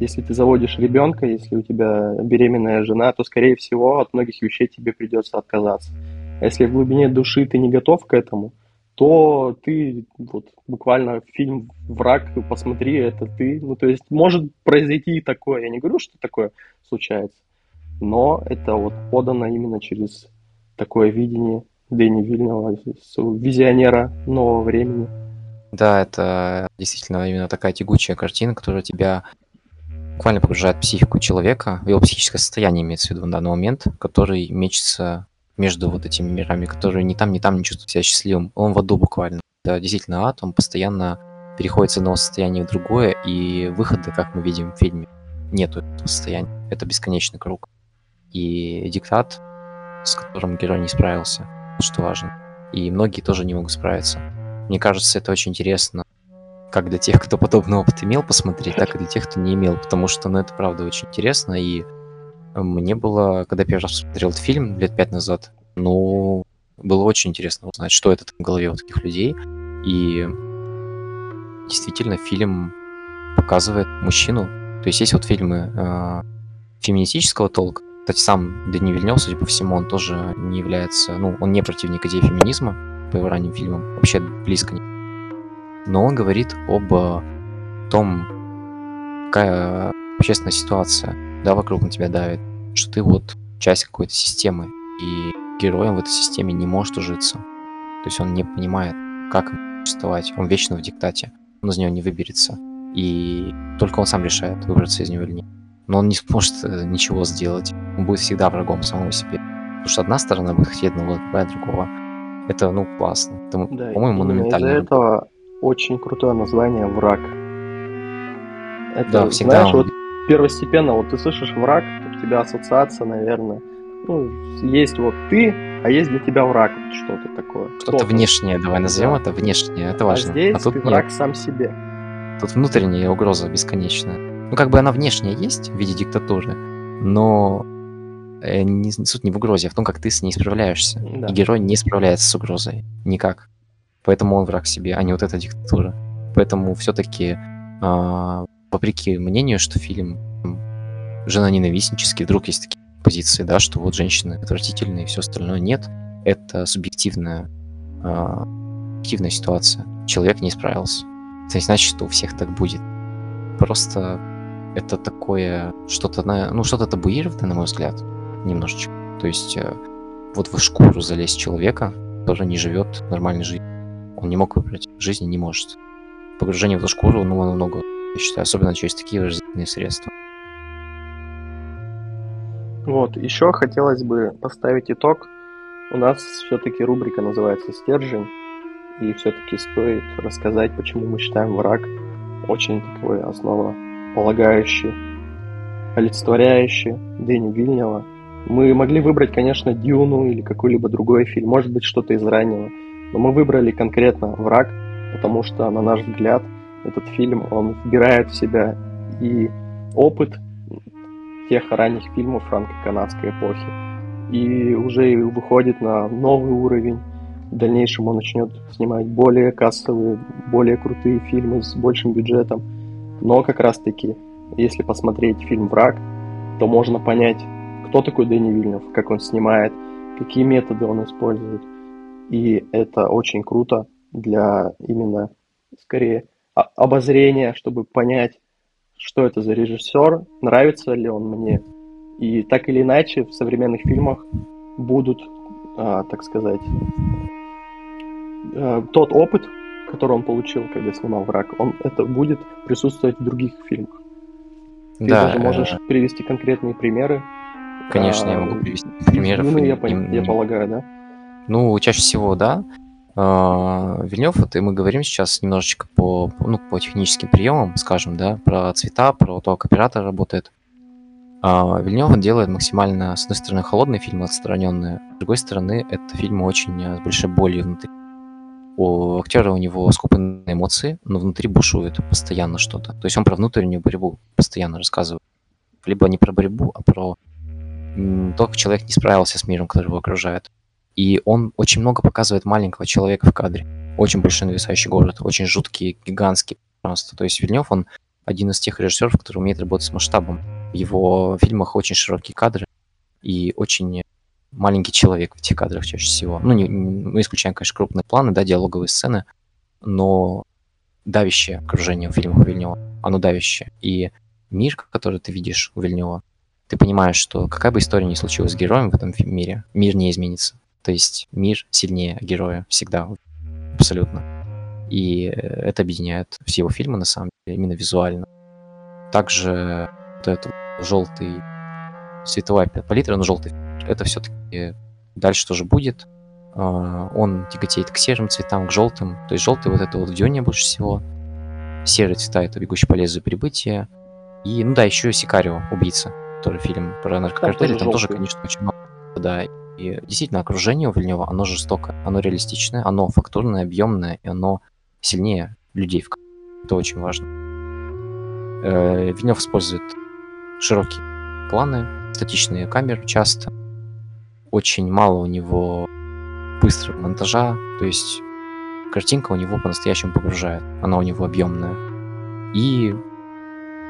Если ты заводишь ребенка, если у тебя беременная жена, то, скорее всего, от многих вещей тебе придется отказаться. Если в глубине души ты не готов к этому, то ты, вот, буквально фильм «Враг», посмотри, это ты. Ну, то есть, может произойти и такое. Я не говорю, что такое случается, но это вот подано именно через такое видение Дени Вильнёва, визионера нового времени. Да, это действительно именно такая тягучая картина, которая тебя... буквально погружает психику человека, его психическое состояние имеется в виду на данный момент, который мечется между вот этими мирами, которые ни там, ни там не чувствуют себя счастливым. Он в аду буквально. Это действительно ад, он постоянно переходит с одного состояния в другое, и выхода, как мы видим в фильме, нету этого состояния. Это бесконечный круг. И диктат, с которым герой не справился, что важно. И многие тоже не могут справиться. Мне кажется, это очень интересно. Как для тех, кто подобный опыт имел, посмотреть, так и для тех, кто не имел. Потому что, ну, это правда очень интересно. И мне было, когда я первый раз смотрел этот фильм лет пять назад, ну, было очень интересно узнать, что это в голове у таких людей. И действительно, фильм показывает мужчину. То есть есть вот фильмы э, феминистического толка. Кстати, сам Дени Вильнёв, судя по всему, он тоже не является... Ну, он не противник идеи феминизма по его ранним фильмам. Вообще близко не... Но он говорит об том, какая общественная ситуация, да, вокруг на тебя давит, что ты вот часть какой-то системы, и героем в этой системе не может ужиться. То есть он не понимает, как существовать, он вечно в диктате, он из него не выберется. И только он сам решает, выбраться из него или нет. Но он не сможет ничего сделать, он будет всегда врагом самого себе. Потому что одна сторона будет хотеть одного, а другого. Это, ну, классно. Это, да, по-моему, монументально. Из-за этого очень крутое название «Враг». Это, да, всегда. Знаешь, он... вот первостепенно, вот ты слышишь «Враг», у тебя ассоциация, наверное. Ну, есть вот ты, а есть для тебя враг, что-то такое. Что-то Кто-то. внешнее, давай назовем да. это внешнее, это важно. А здесь а тут ты враг нет. сам себе. Тут внутренняя угроза бесконечная. Ну, как бы она внешняя есть в виде диктатуры, но не, суть не в угрозе, а в том, как ты с ней справляешься. Да. И герой не справляется с угрозой никак. Поэтому он враг себе, а не вот эта диктатура. Поэтому все-таки, э, вопреки мнению, что фильм женоненавистнический, вдруг есть такие позиции, да, что вот женщины отвратительные и все остальное. Нет, это субъективная, э, субъективная ситуация. Человек не справился. Это не значит, что у всех так будет. Просто это такое что-то, ну, что-то табуированное, на мой взгляд, немножечко. То есть вот в шкуру залезть человека, который не живет нормальной жизнью. Он не мог выбрать, жизни не может. Погружение в эту шкуру, ну, намного, я считаю, особенно через такие выразительные средства. Вот, еще хотелось бы поставить итог. У нас все-таки рубрика называется «Стержень». И все-таки стоит рассказать, почему мы считаем «Враг» очень такой основополагающий, олицетворяющий Дени Вильнёва. Мы могли выбрать, конечно, «Дюну» или какой-либо другой фильм, может быть, что-то из раннего. Но мы выбрали конкретно «Враг», потому что, на наш взгляд, этот фильм, он вбирает в себя и опыт тех ранних фильмов франко-канадской эпохи. И уже выходит на новый уровень. В дальнейшем он начнет снимать более кассовые, более крутые фильмы с большим бюджетом. Но как раз-таки, если посмотреть фильм «Враг», то можно понять, кто такой Дени Вильнёв, как он снимает, какие методы он использует. И это очень круто для именно, скорее, обозрения, чтобы понять, что это за режиссер, нравится ли он мне. И так или иначе в современных фильмах будут, а, так сказать, а, тот опыт, который он получил, когда снимал «Враг», он, это будет присутствовать в других фильмах. Ты да, даже можешь э... привести конкретные примеры. Конечно, а, я могу привести примеры. Ну, я, им... я полагаю, да? Ну, чаще всего, да. Вильнёв, вот и мы говорим сейчас немножечко по, ну, по техническим приемам, скажем, да, про цвета, про то, как оператор работает. Вильнёв, он делает максимально, с одной стороны, холодные фильмы, отстраненные, с другой стороны, это фильмы очень с большой болью внутри. У актера у него скупые эмоции, но внутри бушует постоянно что-то. То есть он про внутреннюю борьбу постоянно рассказывает. Либо не про борьбу, а про то, как человек не справился с миром, который его окружает. И он очень много показывает маленького человека в кадре. Очень большой нависающий город, очень жуткий, гигантский пространство. То есть Вильнёв, он один из тех режиссеров, который умеет работать с масштабом. В его фильмах очень широкие кадры и очень маленький человек в этих кадрах чаще всего. Ну, не, не, мы исключаем, конечно, крупные планы, да, диалоговые сцены, но давящее окружение в фильмах Вильнёва, оно давящее. И мир, который ты видишь у Вильнёва, ты понимаешь, что какая бы история ни случилась с героем в этом мире, мир не изменится. То есть мир сильнее героя всегда, абсолютно. И это объединяет все его фильмы, на самом деле, именно визуально. Также вот этот желтый, световая палитра, но желтый, это все-таки дальше тоже будет. Он тяготеет к серым цветам, к желтым. То есть желтый вот это вот в Дюне больше всего. Серые цвета — это «Бегущий по лезвию», «Прибытие». И, ну да, еще «Сикарио», «Убийца», который фильм про наркокартели, там, там тоже, конечно, очень много, да. И действительно, окружение у Вильнёва, оно жестокое, оно реалистичное, оно фактурное, объемное, и оно сильнее людей. Это очень важно. Вильнёв использует широкие планы, статичные камеры часто. Очень мало у него быстрого монтажа, то есть картинка у него по-настоящему погружает, она у него объемная. И,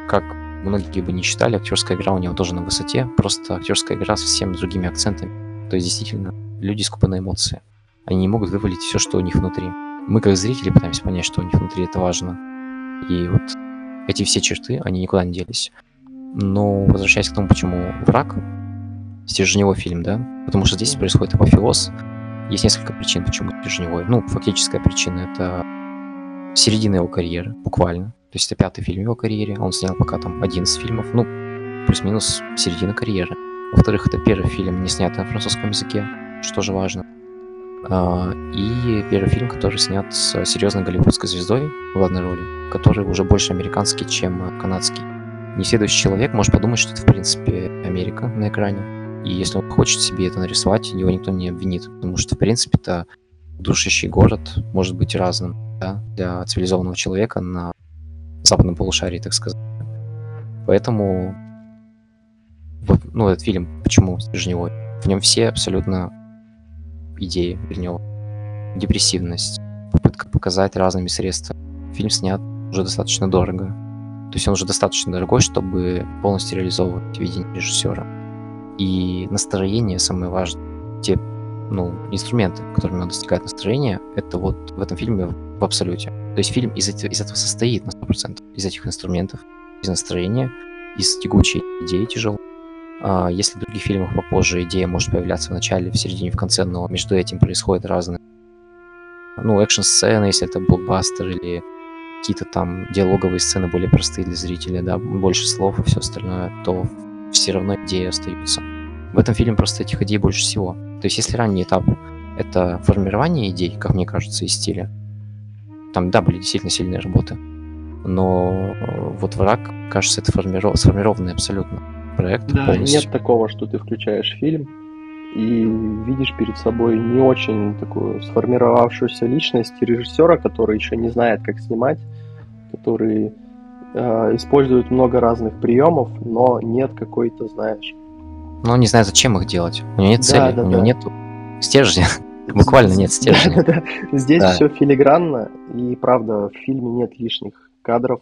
как многие бы не считали, актерская игра у него тоже на высоте, просто актерская игра совсем с другими акцентами. То есть, действительно, люди скупы на эмоции. Они не могут вывалить все, что у них внутри. Мы, как зрители, пытаемся понять, что у них внутри, это важно. И вот эти все черты, они никуда не делись. Но возвращаясь к тому, почему «Враг», стержневой фильм, да, потому что здесь происходит апофеоз. Есть несколько причин, почему стержневой. Ну, фактическая причина — это середина его карьеры, буквально. То есть это пятый фильм его карьере, он снял пока там одиннадцать фильмов, ну, плюс-минус середина карьеры. Во-вторых, это первый фильм, не снятый на французском языке, что же важно. И первый фильм, который снят с серьезной голливудской звездой в главной роли, который уже больше американский, чем канадский. Несведущий человек может подумать, что это, в принципе, Америка на экране. И если он хочет себе это нарисовать, его никто не обвинит. Потому что, в принципе, это душащий город может быть разным, да, для цивилизованного человека на западном полушарии, так сказать. Поэтому вот, ну, этот фильм, почему стержневой? В нем все абсолютно идеи Вильнёва. Депрессивность, попытка показать разными средствами. Фильм снят уже достаточно дорого. То есть он уже достаточно дорогой, чтобы полностью реализовывать видение режиссера. И настроение самое важное. Те, ну, инструменты, которыми он достигает настроения, это вот в этом фильме в абсолюте. То есть фильм из, из этого состоит на сто процентов. Из этих инструментов, из настроения, из тягучей идеи тяжелой. А если в других фильмах попозже идея может появляться в начале, в середине, в конце, но между этим происходят разные, ну, экшн-сцены, если это блокбастер, или какие-то там диалоговые сцены более простые для зрителя, да, больше слов и все остальное, то все равно идеи остаются. В этом фильме просто этих идей больше всего. То есть если ранний этап — это формирование идей, как мне кажется, и стиля, там, да, были действительно сильные работы, но вот «Враг», кажется, это формиров... сформированный абсолютно проект. Да, полностью. Нет такого, что ты включаешь фильм и видишь перед собой не очень такую сформировавшуюся личность режиссера, который еще не знает, как снимать, который э, использует много разных приемов, но нет какой-то, знаешь... Но он не знает, зачем их делать. У него нет цели, да, да, у него да. нет стержня. Буквально нет стержня. Да, да, да. Здесь да. все филигранно, и правда, в фильме нет лишних кадров.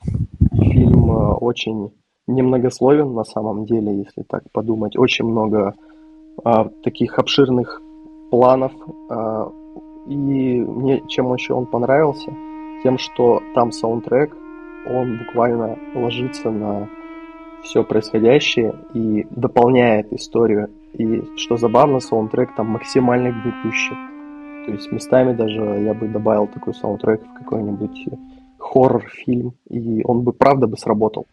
Фильм э, очень немногословен на самом деле, если так подумать. Очень много э, таких обширных планов. Э, и мне чем еще он понравился, тем, что там саундтрек, он буквально ложится на все происходящее и дополняет историю. И что забавно, саундтрек там максимально гнетущий. То есть местами даже я бы добавил такой саундтрек в какой-нибудь хоррор-фильм, и он бы правда бы сработал.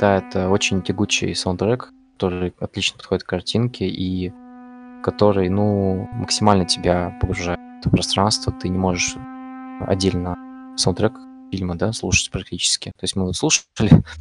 Да, это очень тягучий саундтрек, который отлично подходит к картинке и который, ну, максимально тебя погружает в это пространство. Ты не можешь отдельно саундтрек фильма, да, слушать практически. То есть мы вот слушали,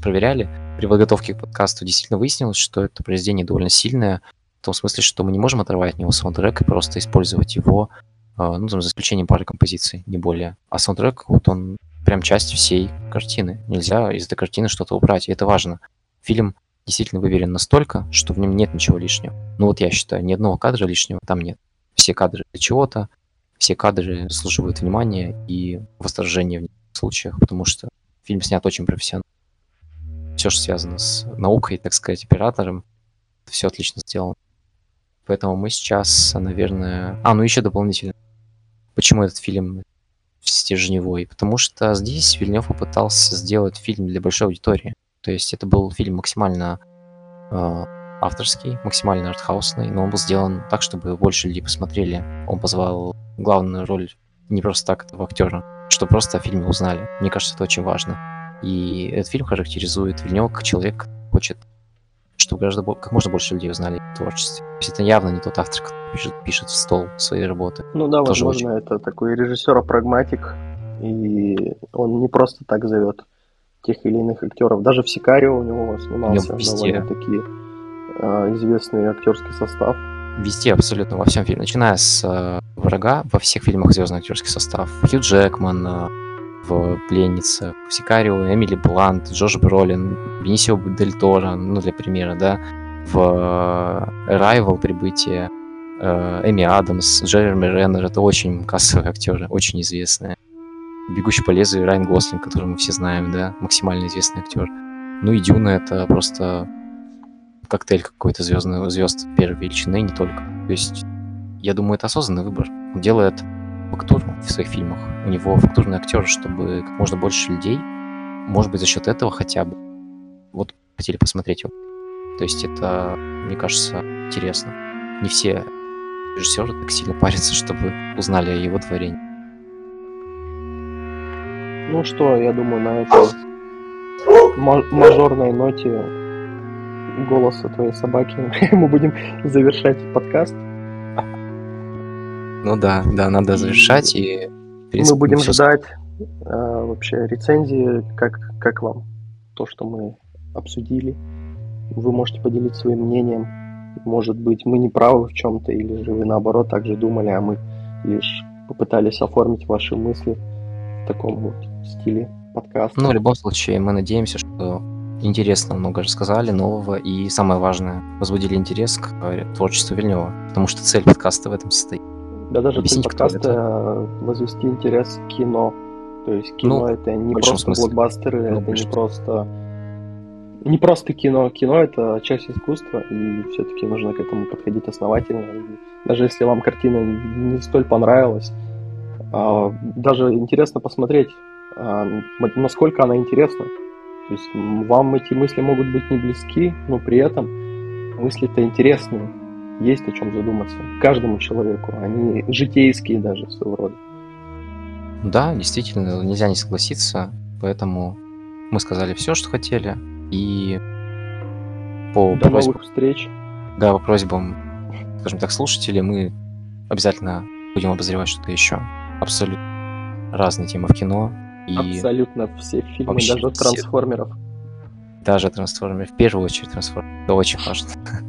проверяли. При подготовке к подкасту действительно выяснилось, что это произведение довольно сильное, в том смысле, что мы не можем оторвать от него саундтрек и просто использовать его, ну, там, за исключением пары композиций, не более. А саундтрек, вот он прям часть всей картины. Нельзя из этой картины что-то убрать, и это важно. Фильм действительно выверен настолько, что в нем нет ничего лишнего. Ну вот я считаю, ни одного кадра лишнего там нет. Все кадры для чего-то, все кадры заслуживают внимания и восторжения в них случаях, потому что фильм снят очень профессионально. Все, что связано с наукой, так сказать, оператором, все отлично сделано. Поэтому мы сейчас, наверное... А, ну еще дополнительно. Почему этот фильм стержневой? Потому что здесь Вильнёв попытался сделать фильм для большой аудитории. То есть это был фильм максимально э, авторский, максимально артхаусный, но он был сделан так, чтобы больше людей посмотрели. Он позвал главную роль не просто так, этого актера, что просто о фильме узнали. Мне кажется, это очень важно. И этот фильм характеризует Вильнёва как человек, который хочет, чтобы граждан, как можно больше людей узнали о творчестве. То есть это явно не тот автор, который пишет, пишет в стол свои работы. Ну да, тоже возможно, очень... это такой режиссер-прагматик, и он не просто так зовет тех или иных актеров. Даже в «Сикарио» у него снимался довольно-таки э, известный актерский состав. Везде, абсолютно, во всем фильме. Начиная с э, «Врага», во всех фильмах звездный актерский состав. Хью Джекман э, в «Пленнице», в «Сикарио», Эмили Блант, Джош Бролин, Венисио Дель Торо, ну, для примера, да, в э, «Райвал», «Прибытие», э, Эми Адамс, Джереми Реннер. Это очень кассовые актеры, очень известные. «Бегущий по лезвию» Райан Гослин, которого мы все знаем, да, максимально известный актер. Ну и «Дюна» — это просто... коктейль какой-то звездный, звезд первой величины, не только. То есть, я думаю, это осознанный выбор. Он делает фактуру в своих фильмах. У него фактурные актеры, чтобы как можно больше людей, может быть, за счет этого хотя бы, вот хотели посмотреть его. То есть это, мне кажется, интересно. Не все режиссеры так сильно парятся, чтобы узнали о его творении. Ну что, я думаю, на этой мажорной ноте голоса твоей собаки мы будем завершать подкаст. Ну да, да, надо завершать. И, в принципе, мы будем мы все... ждать а, вообще рецензии, как, как вам то, что мы обсудили. Вы можете поделиться своим мнением. Может быть, мы не правы в чем-то, или же вы наоборот также думали, а мы лишь попытались оформить ваши мысли в таком вот стиле подкаста. Ну, в любом случае, мы надеемся, что интересно много рассказали, нового, и самое важное, возбудили интерес к творчеству Вильнёва, потому что цель подкаста в этом состоит. Да, даже цель подкаста — возвести интерес к кино. То есть кино, ну, это не просто блокбастеры, ну, это больше. не просто... Не просто кино. Кино — это часть искусства, и все-таки нужно к этому подходить основательно. И даже если вам картина не столь понравилась, даже интересно посмотреть, насколько она интересна. То есть вам эти мысли могут быть не близки, но при этом мысли-то интересные. Есть о чем задуматься. Каждому человеку. Они житейские даже, своего рода. Да, действительно, нельзя не согласиться. Поэтому мы сказали все, что хотели. И по До просьбам... новых встреч. Да, по просьбам, скажем так, слушателей, мы обязательно будем обозревать что-то еще. Абсолютно разные темы в кино. И абсолютно все фильмы, вообще, даже все... трансформеров. Даже трансформеров. В первую очередь трансформеров. Это очень важно.